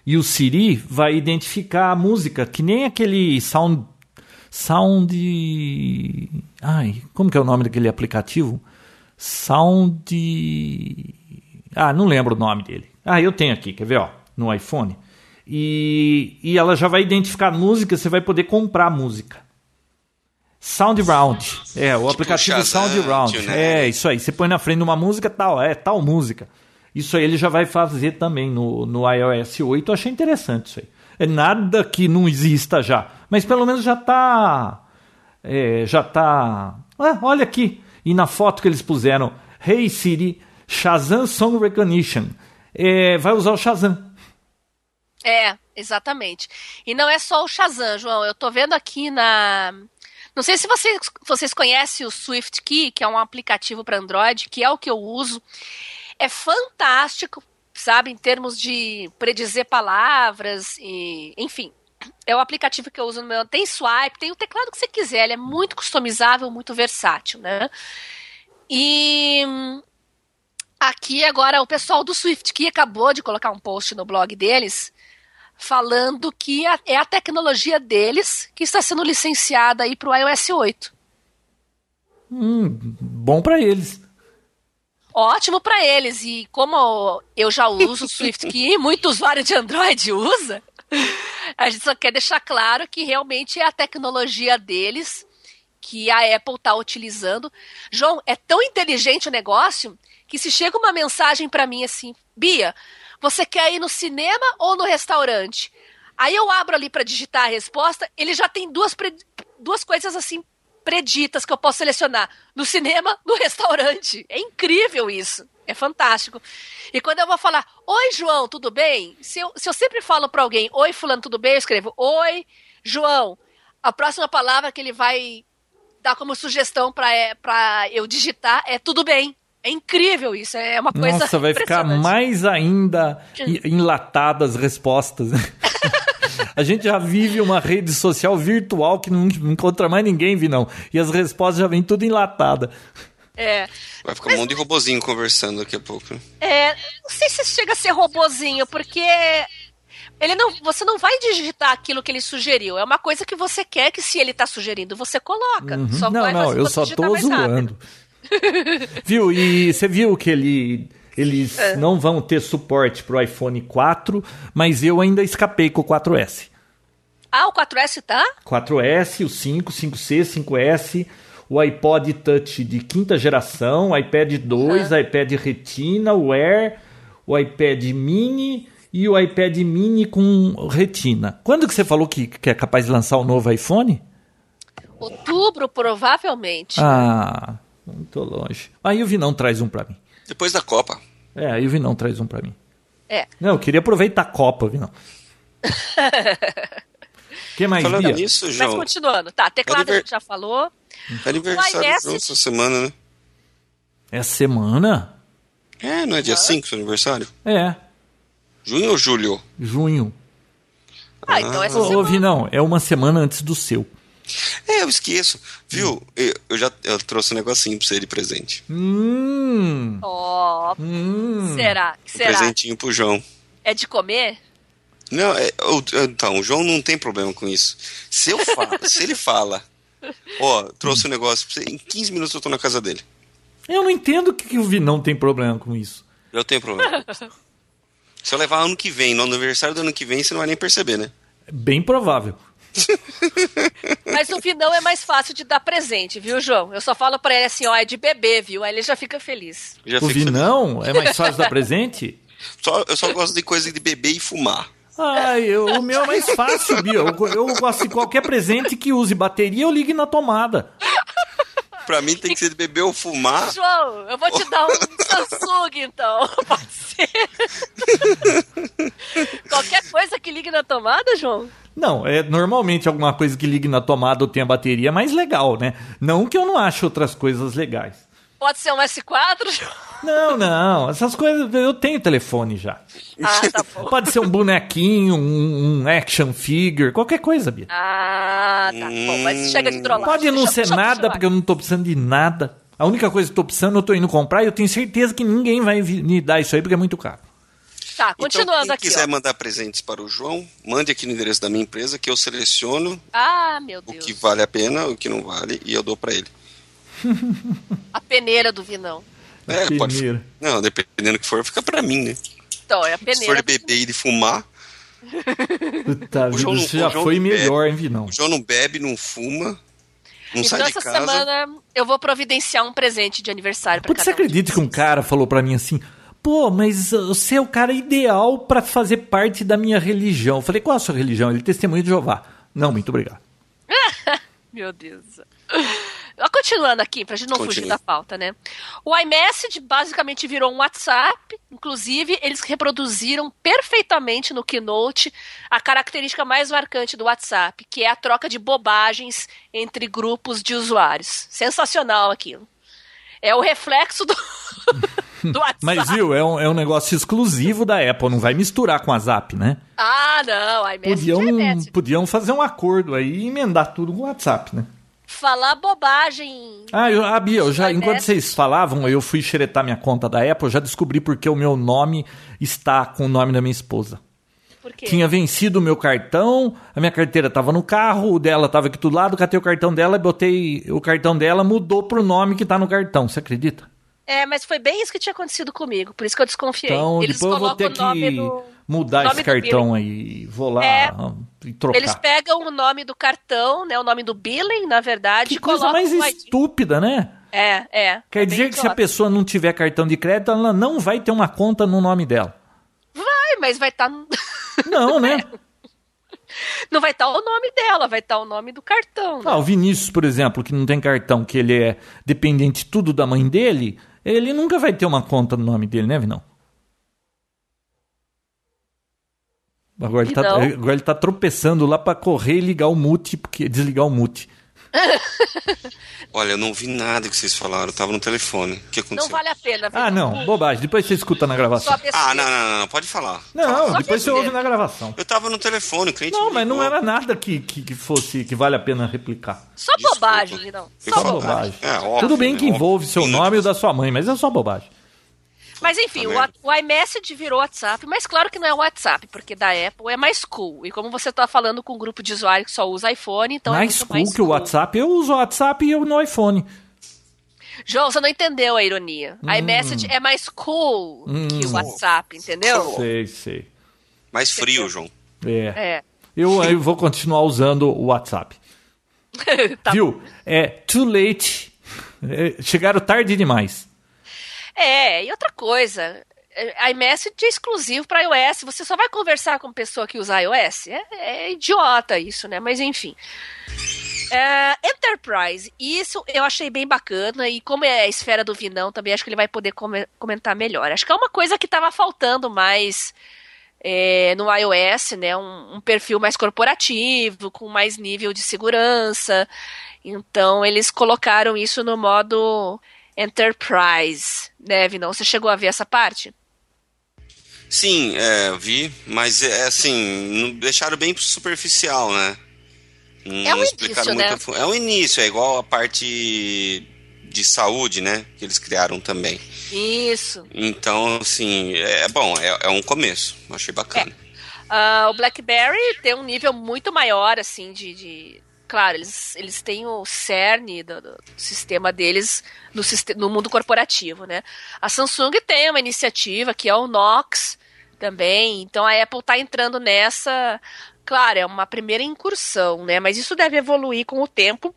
E o Siri vai identificar a música, que nem aquele Sound... Ai, como que é o nome daquele aplicativo? Não lembro o nome dele. Eu tenho aqui, quer ver, ó, no iPhone. E ela já vai identificar a música, você vai poder comprar a música. SoundRound. É, o tipo aplicativo SoundRound. É, isso aí. Você põe na frente uma música, tal música. Isso aí ele já vai fazer também no iOS 8. Eu achei interessante isso aí. É nada que não exista já. Mas pelo menos já está... olha aqui. E na foto que eles puseram. Hey Siri, Shazam Song Recognition. Vai usar o Shazam. É, exatamente. E não é só o Shazam, João. Eu estou vendo aqui na... Não sei se vocês conhecem o SwiftKey, que é um aplicativo para Android, que é o que eu uso. É fantástico, sabe, em termos de predizer palavras, e, enfim, é o aplicativo que eu uso no meu, tem swipe, tem o teclado que você quiser, ele é muito customizável, muito versátil, né, e aqui agora o pessoal do SwiftKey acabou de colocar um post no blog deles, falando que é a tecnologia deles que está sendo licenciada aí para o iOS 8. Bom para eles. Ótimo para eles, e como eu já uso o SwiftKey, muito usuário de Android usa, a gente só quer deixar claro que realmente é a tecnologia deles que a Apple está utilizando. João, é tão inteligente o negócio que se chega uma mensagem para mim assim, Bia, você quer ir no cinema ou no restaurante? Aí eu abro ali para digitar a resposta, ele já tem duas coisas assim, preditas que eu posso selecionar no cinema, no restaurante. É incrível isso. É fantástico. E quando eu vou falar, oi, João, tudo bem? Se eu sempre falo para alguém, oi, fulano, tudo bem? Eu escrevo, oi, João. A próxima palavra que ele vai dar como sugestão para eu digitar é tudo bem. É incrível isso. É uma coisa impressionante. Nossa, vai ficar mais ainda enlatadas as respostas. A gente já vive uma rede social virtual que não encontra mais ninguém, Vinão. E as respostas já vêm tudo enlatada. É. Vai ficar um monte de robozinho conversando daqui a pouco. Não sei se chega a ser robozinho, porque você não vai digitar aquilo que ele sugeriu. É uma coisa que você quer que, se ele está sugerindo, você coloca. Uhum. Eu só estou zoando. Viu? E você viu que ele... Eles não vão ter suporte para o iPhone 4, mas eu ainda escapei com o 4S. O 4S tá? 4S, o 5, 5C, 5S, o iPod Touch de quinta geração, o iPad 2, iPad Retina, o Air, o iPad Mini e o iPad Mini com Retina. Quando que você falou que é capaz de lançar o novo iPhone? Outubro, provavelmente. Muito longe. Aí o Vinão traz um para mim. Depois da Copa. Aí o Vinão traz um pra mim. Não, eu queria aproveitar a Copa, Vinão. O que mais, Bia? Falando nisso, João... Mas continuando. Tá, teclado a gente já falou. Aniversário essa semana, né? Essa semana? Não é dia 5 seu aniversário? Junho ou julho? Junho. Então essa semana... Ô, Vinão, é uma semana antes do seu. Eu esqueço. Viu? Eu trouxe um negocinho pra você de presente. Será? Um presentinho pro João. É de comer? Não, então, o João não tem problema com isso. Se ele fala, trouxe um negócio pra você, em 15 minutos eu tô na casa dele. Eu não entendo que o Vinão tem problema com isso. Eu tenho problema. Se eu levar ano que vem, no aniversário do ano que vem, você não vai nem perceber, né? Bem provável. Mas o Vinão é mais fácil de dar presente, viu, João? Eu só falo pra ele assim, ó, é de bebê, viu? Aí ele já fica feliz. O Vinão é mais fácil de dar presente? Eu só gosto de coisa de bebê e fumar. Ai, o meu é mais fácil, Bia. Eu gosto de qualquer presente que use bateria ou ligue na tomada. Pra mim tem que ser de beber ou fumar. João, eu vou te dar um Samsung, então. Pode ser. Qualquer coisa que ligue na tomada, João? Não, é normalmente alguma coisa que ligue na tomada ou tenha bateria é mais legal, né? Não que eu não ache outras coisas legais. Pode ser um S4, João? Não. Essas coisas... Eu tenho telefone já. Ah, tá bom. Pode ser um bonequinho, um action figure, qualquer coisa, Bia. Ah, tá bom. Mas chega de trollagem. Pode não ser nada, porque eu não tô precisando de nada. A única coisa que eu tô precisando, eu tô indo comprar e eu tenho certeza que ninguém vai me dar isso aí, porque é muito caro. Tá, continuando então, quem quiser mandar presentes para o João, mande aqui no endereço da minha empresa que eu seleciono o que vale a pena, o que não vale, e eu dou para ele. A peneira do Vinão. É, pode. Não, dependendo do que for, fica pra mim, né? Então, é a peneira. Se for de beber e de fumar. Puta, o João já foi melhor, hein, Vinão? O João não bebe, não fuma. Não sai de casa. Então, essa semana eu vou providenciar um presente de aniversário pra cada um. Você acredita que um cara falou pra mim assim: pô, mas você é o cara ideal pra fazer parte da minha religião? Eu falei: qual é a sua religião? Ele: Testemunho de Jeová. Não, muito obrigado. Meu Deus. Continuando aqui, pra gente não fugir da pauta, né? O iMessage basicamente virou um WhatsApp, inclusive eles reproduziram perfeitamente no Keynote a característica mais marcante do WhatsApp, que é a troca de bobagens entre grupos de usuários. Sensacional aquilo. É o reflexo do WhatsApp. Mas, viu, é um negócio exclusivo da Apple, não vai misturar com a Zap, né? Ah, não, iMessage é iMessage. Podiam fazer um acordo aí e emendar tudo com o WhatsApp, né? Falar bobagem. Bia, eu já, enquanto vocês falavam, eu fui xeretar minha conta da Apple, eu já descobri porque o meu nome está com o nome da minha esposa. Por quê? Tinha vencido o meu cartão, a minha carteira estava no carro, o dela estava aqui do lado, catei o cartão dela, botei o cartão dela, mudou pro nome que tá no cartão, você acredita? É, mas foi bem isso que tinha acontecido comigo, por isso que eu desconfiei. Então, eles depois eu vou ter que mudar esse cartão aí, vou lá... trocar. Eles pegam o nome do cartão, né? O nome do billing, na verdade. Que coisa mais estúpida, né? É. Quer dizer que se a pessoa não tiver cartão de crédito, ela não vai ter uma conta no nome dela. Vai, mas vai estar... Não, né? Não vai estar o nome dela, vai estar o nome do cartão. Né? O Vinícius, por exemplo, que não tem cartão, que ele é dependente tudo da mãe dele, ele nunca vai ter uma conta no nome dele, né, Vinão? Agora ele tá tropeçando lá pra correr e ligar o mute, porque desligar o mute. Olha, eu não vi nada que vocês falaram, eu tava no telefone. O que aconteceu? Não vale a pena. Não, bobagem, depois você escuta na gravação. Não, pode falar. Não, depois você ouve na gravação. Eu tava no telefone, o cliente. Não, mas não era nada que fosse, que vale a pena replicar. Só bobagem, não. Só bobagem. Tudo bem que envolve seu nome e o da sua mãe, mas é só bobagem. Mas enfim, o iMessage virou WhatsApp, mas claro que não é o WhatsApp, porque da Apple é mais cool. E como você tá falando com um grupo de usuários que só usa iPhone, então é muito mais cool que o WhatsApp. Eu uso o WhatsApp e eu no iPhone. João, você não entendeu a ironia. iMessage é mais cool que o WhatsApp, entendeu? Sei. Mais frio, João. É. Eu vou continuar usando o WhatsApp. Tá. Viu? É too late. Chegaram tarde demais. E outra coisa, iMessage é exclusivo para iOS, você só vai conversar com pessoa que usa iOS? É idiota isso, né? Mas enfim. Enterprise, isso eu achei bem bacana, e como é a esfera do Vinão também, acho que ele vai poder comentar melhor. Acho que é uma coisa que estava faltando mais no iOS, né? Um perfil mais corporativo, com mais nível de segurança, então eles colocaram isso no modo... Enterprise, né, Vinão? Você chegou a ver essa parte? Sim, vi, mas deixaram bem superficial, né? Não explicaram muito, né? É um início, é igual a parte de saúde, né, que eles criaram também. Isso. Então, é um começo, achei bacana. O BlackBerry tem um nível muito maior, assim, de Claro, eles têm o cerne do sistema deles no mundo corporativo, né? A Samsung tem uma iniciativa que é o Knox também, então a Apple está entrando nessa... Claro, é uma primeira incursão, né? Mas isso deve evoluir com o tempo,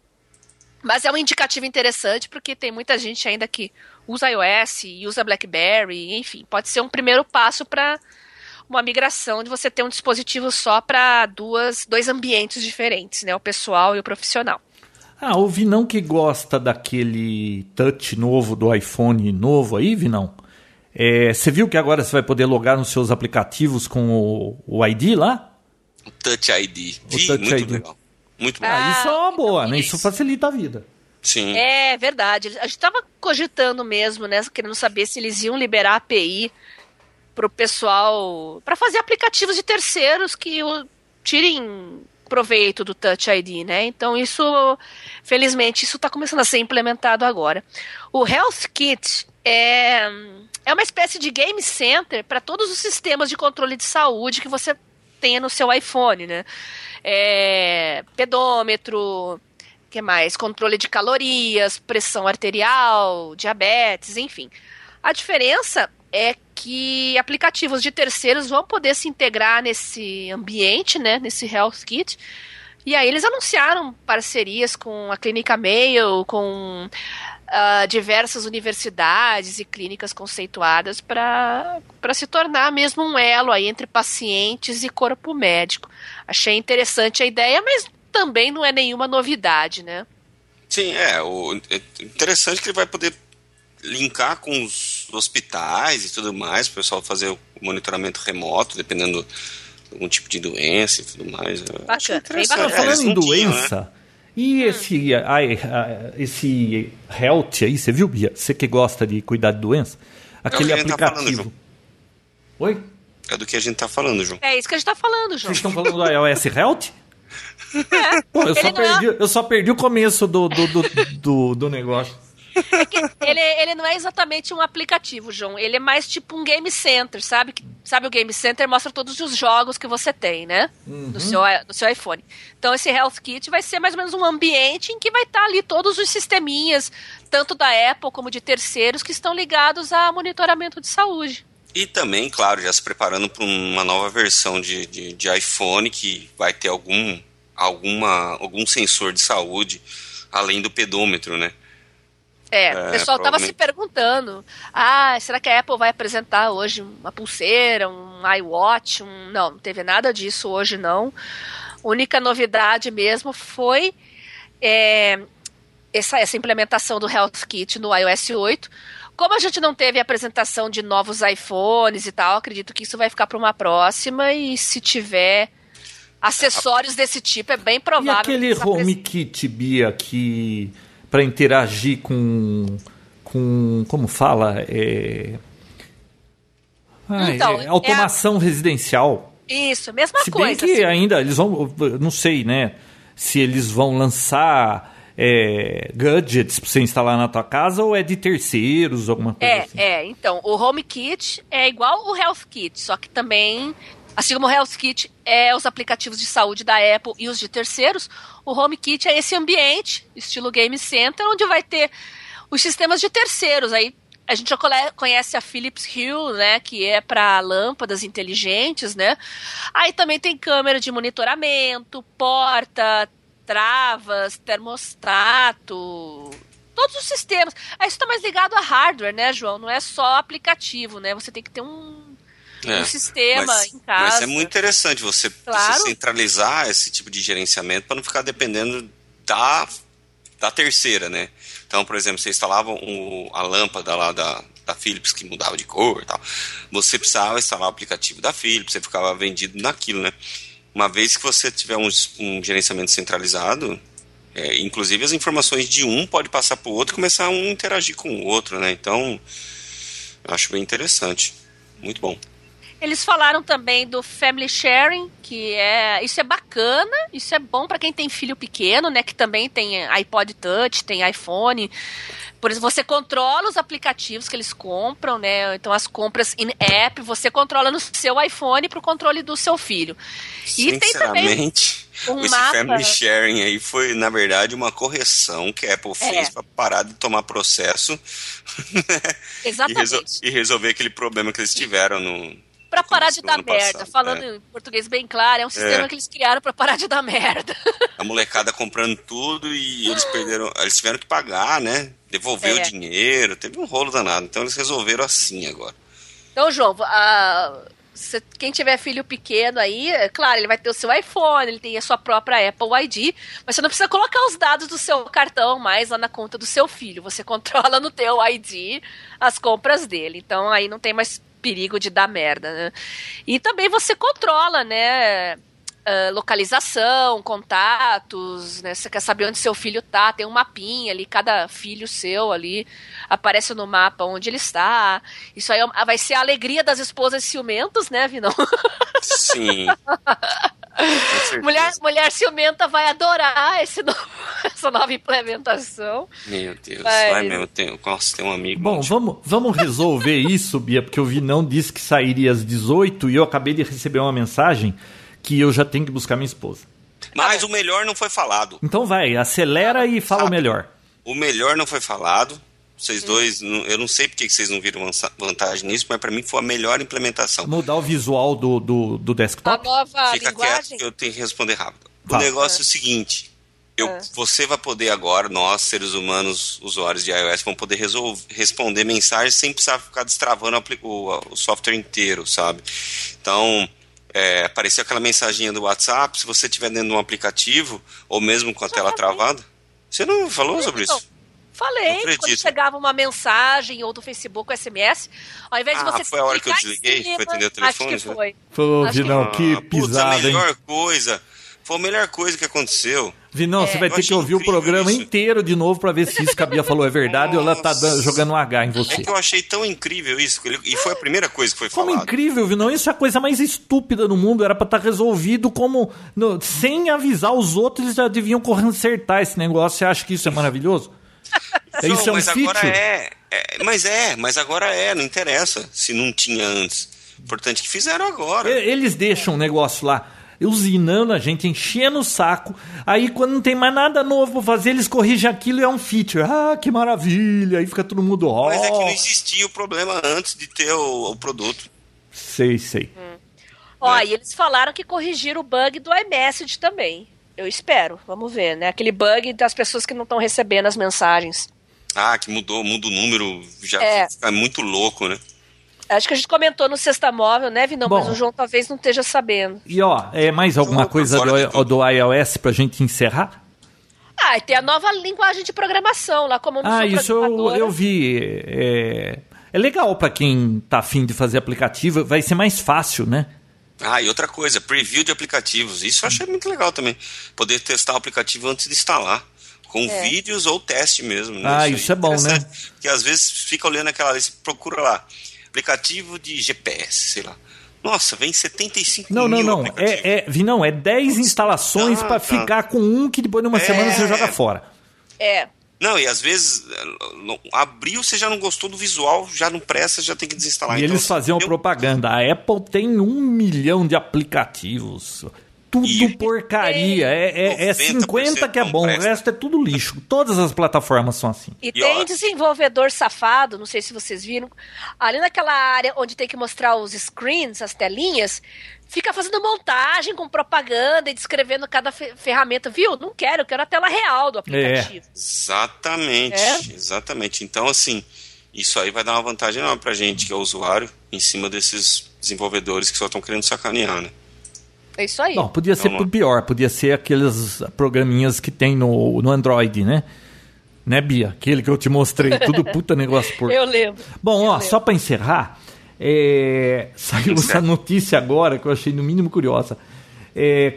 mas é um indicativo interessante porque tem muita gente ainda que usa iOS, usa BlackBerry, enfim, pode ser um primeiro passo para... uma migração de você ter um dispositivo só para dois ambientes diferentes, né? O pessoal e o profissional. Ah, o Vinão que gosta daquele touch novo do iPhone novo aí, Vinão, você viu que agora você vai poder logar nos seus aplicativos com o ID lá? O Touch ID. Legal. Muito bom. Ah, isso é uma boa, né? Isso facilita a vida. Sim. É verdade. A gente estava cogitando mesmo, né? Querendo saber se eles iam liberar a API para o pessoal, para fazer aplicativos de terceiros que tirem proveito do Touch ID, né? Então isso, felizmente, isso está começando a ser implementado agora. O Health Kit é uma espécie de Game Center para todos os sistemas de controle de saúde que você tem no seu iPhone, né? Pedômetro, que mais? Controle de calorias, pressão arterial, diabetes, enfim. A diferença é que aplicativos de terceiros vão poder se integrar nesse ambiente, né, nesse Health Kit. E aí eles anunciaram parcerias com a Clínica Mayo, com diversas universidades e clínicas conceituadas para se tornar mesmo um elo aí entre pacientes e corpo médico. Achei interessante a ideia, mas também não é nenhuma novidade, né? Sim, é interessante que ele vai poder linkar com os hospitais e tudo mais, o pessoal fazer o monitoramento remoto, dependendo de algum tipo de doença e tudo mais. Bacana, bem bacana. Falando em doença, e esse Health aí, você viu, Bia? Você que gosta de cuidar de doença? Aquele aplicativo. Oi? É do que a gente tá falando, João. É isso que a gente tá falando, João. Vocês estão falando do iOS Health? É. Pô, eu só perdi o começo do negócio. É que ele não é exatamente um aplicativo, João. Ele é mais tipo um Game Center, sabe? Sabe, o Game Center mostra todos os jogos que você tem, né? Uhum. No seu iPhone. Então esse Health Kit vai ser mais ou menos um ambiente em que vai estar ali todos os sisteminhas, tanto da Apple como de terceiros, que estão ligados a monitoramento de saúde. E também, claro, já se preparando para uma nova versão de iPhone que vai ter algum sensor de saúde, além do pedômetro, né? O pessoal estava se perguntando, será que a Apple vai apresentar hoje uma pulseira, um iWatch? Não teve nada disso hoje, não. A única novidade mesmo foi essa implementação do Health Kit no iOS 8. Como a gente não teve a apresentação de novos iPhones e tal, acredito que isso vai ficar para uma próxima, e se tiver acessórios desse tipo, é bem provável. E aquele Home Kit, Bia, que... para interagir com como fala? Automação residencial. Isso, mesma coisa. Se bem que ainda eles vão... Não sei, né? Se eles vão lançar gadgets para você instalar na tua casa ou é de terceiros, alguma coisa assim. Então, o Home Kit é igual o Health Kit, só que também... Assim como o Health Kit é os aplicativos de saúde da Apple e os de terceiros, o Home Kit é esse ambiente, estilo Game Center, onde vai ter os sistemas de terceiros. Aí a gente já conhece a Philips Hue, né, que é para lâmpadas inteligentes, né? Aí também tem câmera de monitoramento, porta, travas, termostato, todos os sistemas. Aí isso está mais ligado a hardware, né, João? Não é só aplicativo, né? Você tem que ter um sistema em casa. Mas é muito interessante você centralizar esse tipo de gerenciamento para não ficar dependendo da terceira, né? Então, por exemplo, você instalava a lâmpada lá da Philips que mudava de cor e tal. Você precisava instalar o aplicativo da Philips, você ficava vendido naquilo, né? Uma vez que você tiver um gerenciamento centralizado, inclusive as informações de um pode passar para o outro e começar a interagir com o outro, né? Então, eu acho bem interessante. Muito bom. Eles falaram também do family sharing, que é, isso é bacana, isso é bom para quem tem filho pequeno, né, que também tem iPod Touch, tem iPhone. Por isso você controla os aplicativos que eles compram, né? Então as compras in app, você controla no seu iPhone pro controle do seu filho. E tem também esse mapa... family sharing aí foi, na verdade, uma correção que a Apple fez para parar de tomar processo. Exatamente. E resolver aquele problema que eles tiveram no... Pra parar de dar merda. Falando em português bem claro, é um sistema que eles criaram pra parar de dar merda. A molecada comprando tudo e eles perderam... Eles tiveram que pagar, né? Devolver o dinheiro. Teve um rolo danado. Então eles resolveram assim agora. Então, João, quem tiver filho pequeno aí, claro, ele vai ter o seu iPhone, ele tem a sua própria Apple ID, mas você não precisa colocar os dados do seu cartão mais lá na conta do seu filho. Você controla no teu ID as compras dele. Então aí não tem mais... perigo de dar merda, né? E também você controla, né, localização, contatos, né? Você quer saber onde seu filho tá, tem um mapinha ali, cada filho seu ali aparece no mapa onde ele está. Isso aí vai ser a alegria das esposas ciumentos, né, Vinão? Sim. Mulher ciumenta vai adorar essa nova implementação. Meu Deus, vai mesmo. Tem um amigo. Bom, vamos resolver isso, Bia, porque o Vinão disse que sairia às 18 e eu acabei de receber uma mensagem que eu já tenho que buscar minha esposa. Mas o melhor não foi falado. Então vai, acelera e fala o melhor. O melhor não foi falado. Vocês dois, eu não sei porque vocês não viram vantagem nisso, mas pra mim foi a melhor implementação. Mudar o visual do desktop? A nova Fica linguagem? Quieto que eu tenho que responder rápido. O negócio é o seguinte, você vai poder agora, nós, seres humanos, usuários de iOS, vão poder responder mensagens sem precisar ficar destravando o software inteiro, sabe? Então... apareceu aquela mensaginha do WhatsApp, se você tiver dentro de um aplicativo, ou mesmo com a tela travada. Você não falou sobre isso? Falei, quando chegava uma mensagem ou do Facebook, SMS, ao invés de você... foi a hora que eu desliguei? Foi atender o telefone? Acho que foi. Foi, Vinão, que pisada, hein? Foi a melhor coisa que aconteceu. Vinão, você vai ter que ouvir o programa inteiro de novo pra ver se isso que a Bia falou é verdade ou ela tá jogando um H em você. É que eu achei tão incrível isso, e foi a primeira coisa que foi falada. Como incrível, Vinão, isso é a coisa mais estúpida do mundo, era pra estar resolvido sem avisar os outros, eles já deviam consertar esse negócio. Você acha que isso é maravilhoso? Não, isso é um sítio? Mas agora não interessa se não tinha antes. O importante é que fizeram agora. Eles deixam o negócio lá usinando a gente, enchendo o saco. Aí quando não tem mais nada novo pra fazer, eles corrigem aquilo e é um feature. Ah, que maravilha, aí fica todo mundo Mas é que não existia o problema antes de ter o produto. Sei. E eles falaram que corrigiram o bug do iMessage também. Eu espero, vamos ver, né? Aquele bug das pessoas que não estão recebendo as mensagens. Ah, que muda o número, já fica muito louco, né? Acho que a gente comentou no Sexta Móvel, né, Vinão? Mas o João talvez não esteja sabendo. E mais alguma coisa do iOS pra gente encerrar? E tem a nova linguagem de programação lá, como no isso eu vi. É legal pra quem tá afim de fazer aplicativo, vai ser mais fácil, né? E outra coisa, preview de aplicativos. Isso eu achei muito legal também. Poder testar o aplicativo antes de instalar. Com vídeos ou teste mesmo. Isso é bom, né? Porque às vezes fica olhando aquela lista, procura lá. Aplicativo de GPS, sei lá. Nossa, vem 75 mil aplicativos. Vinão, 10 instalações pra ficar com um que depois de uma semana você joga fora. Não, e às vezes abriu, você já não gostou do visual, já não presta, já tem que desinstalar. E então, eles faziam propaganda. A Apple tem 1 milhão de aplicativos. Tudo porcaria. É 50 que é bom, o resto é tudo lixo. Todas as plataformas são assim. E tem desenvolvedor safado, não sei se vocês viram, ali naquela área onde tem que mostrar os screens, as telinhas, fica fazendo montagem com propaganda e descrevendo cada ferramenta. Viu? Não quero, eu quero a tela real do aplicativo. Exatamente. Então, assim, isso aí vai dar uma vantagem enorme pra gente, que é o usuário, em cima desses desenvolvedores que só estão querendo sacanear, né? É isso aí. Não, podia ser pior. Podia ser aqueles programinhas que tem no Android, né? Né, Bia? Aquele que eu te mostrei. Tudo puta negócio por... Eu lembro. Bom, só pra encerrar, saiu essa notícia agora que eu achei no mínimo curiosa.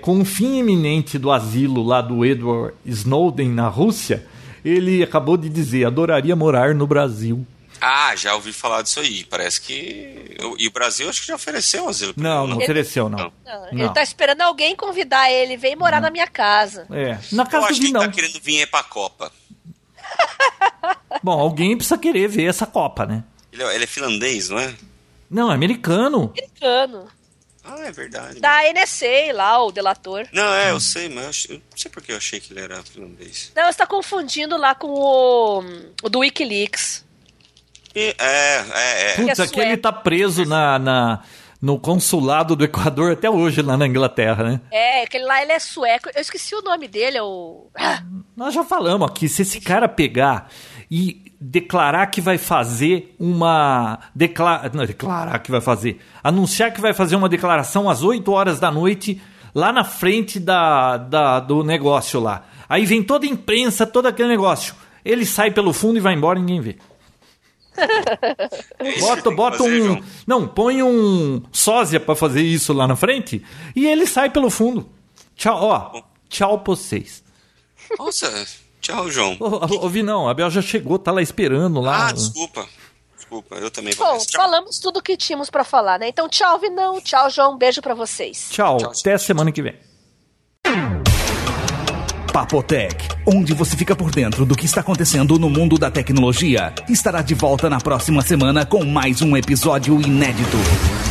Com o fim iminente do asilo lá do Edward Snowden na Rússia, ele acabou de dizer, adoraria morar no Brasil. Ah, já ouvi falar disso aí. Parece que... E o Brasil acho que já ofereceu asilo. Não, não ofereceu, não. Ele tá esperando alguém convidar ele. Vem morar na minha casa. É, na casa do Vinão. Eu acho que ele tá querendo vir pra Copa. Bom, alguém precisa querer ver essa Copa, né? Ele é finlandês, não é? Não, é americano. Americano. Ah, é verdade. Da NSA lá, o delator. Não, eu sei, mas eu não sei porque eu achei que ele era finlandês. Não, você tá confundindo lá com o do Wikileaks. Putz, aquele tá preso no consulado do Equador até hoje lá na Inglaterra, né? É, aquele lá ele é sueco. Eu esqueci o nome dele, Nós já falamos aqui, se esse cara pegar e declarar que vai fazer uma... declarar que vai fazer... Anunciar que vai fazer uma declaração às 8 horas da noite lá na frente do negócio lá. Aí vem toda a imprensa, todo aquele negócio. Ele sai pelo fundo e vai embora e ninguém vê. Bota um... Não, põe um sósia pra fazer isso lá na frente e ele sai pelo fundo. Tchau, tchau pra vocês. Nossa, tchau, João. Ô, Vinão, a Bel já chegou, tá lá esperando lá. Ah, desculpa, eu também vou. Bom, falamos tudo o que tínhamos pra falar, né? Então tchau, Vinão, tchau, João, um beijo pra vocês. Tchau, até a semana que vem. Papo Tec, onde você fica por dentro do que está acontecendo no mundo da tecnologia, estará de volta na próxima semana com mais um episódio inédito.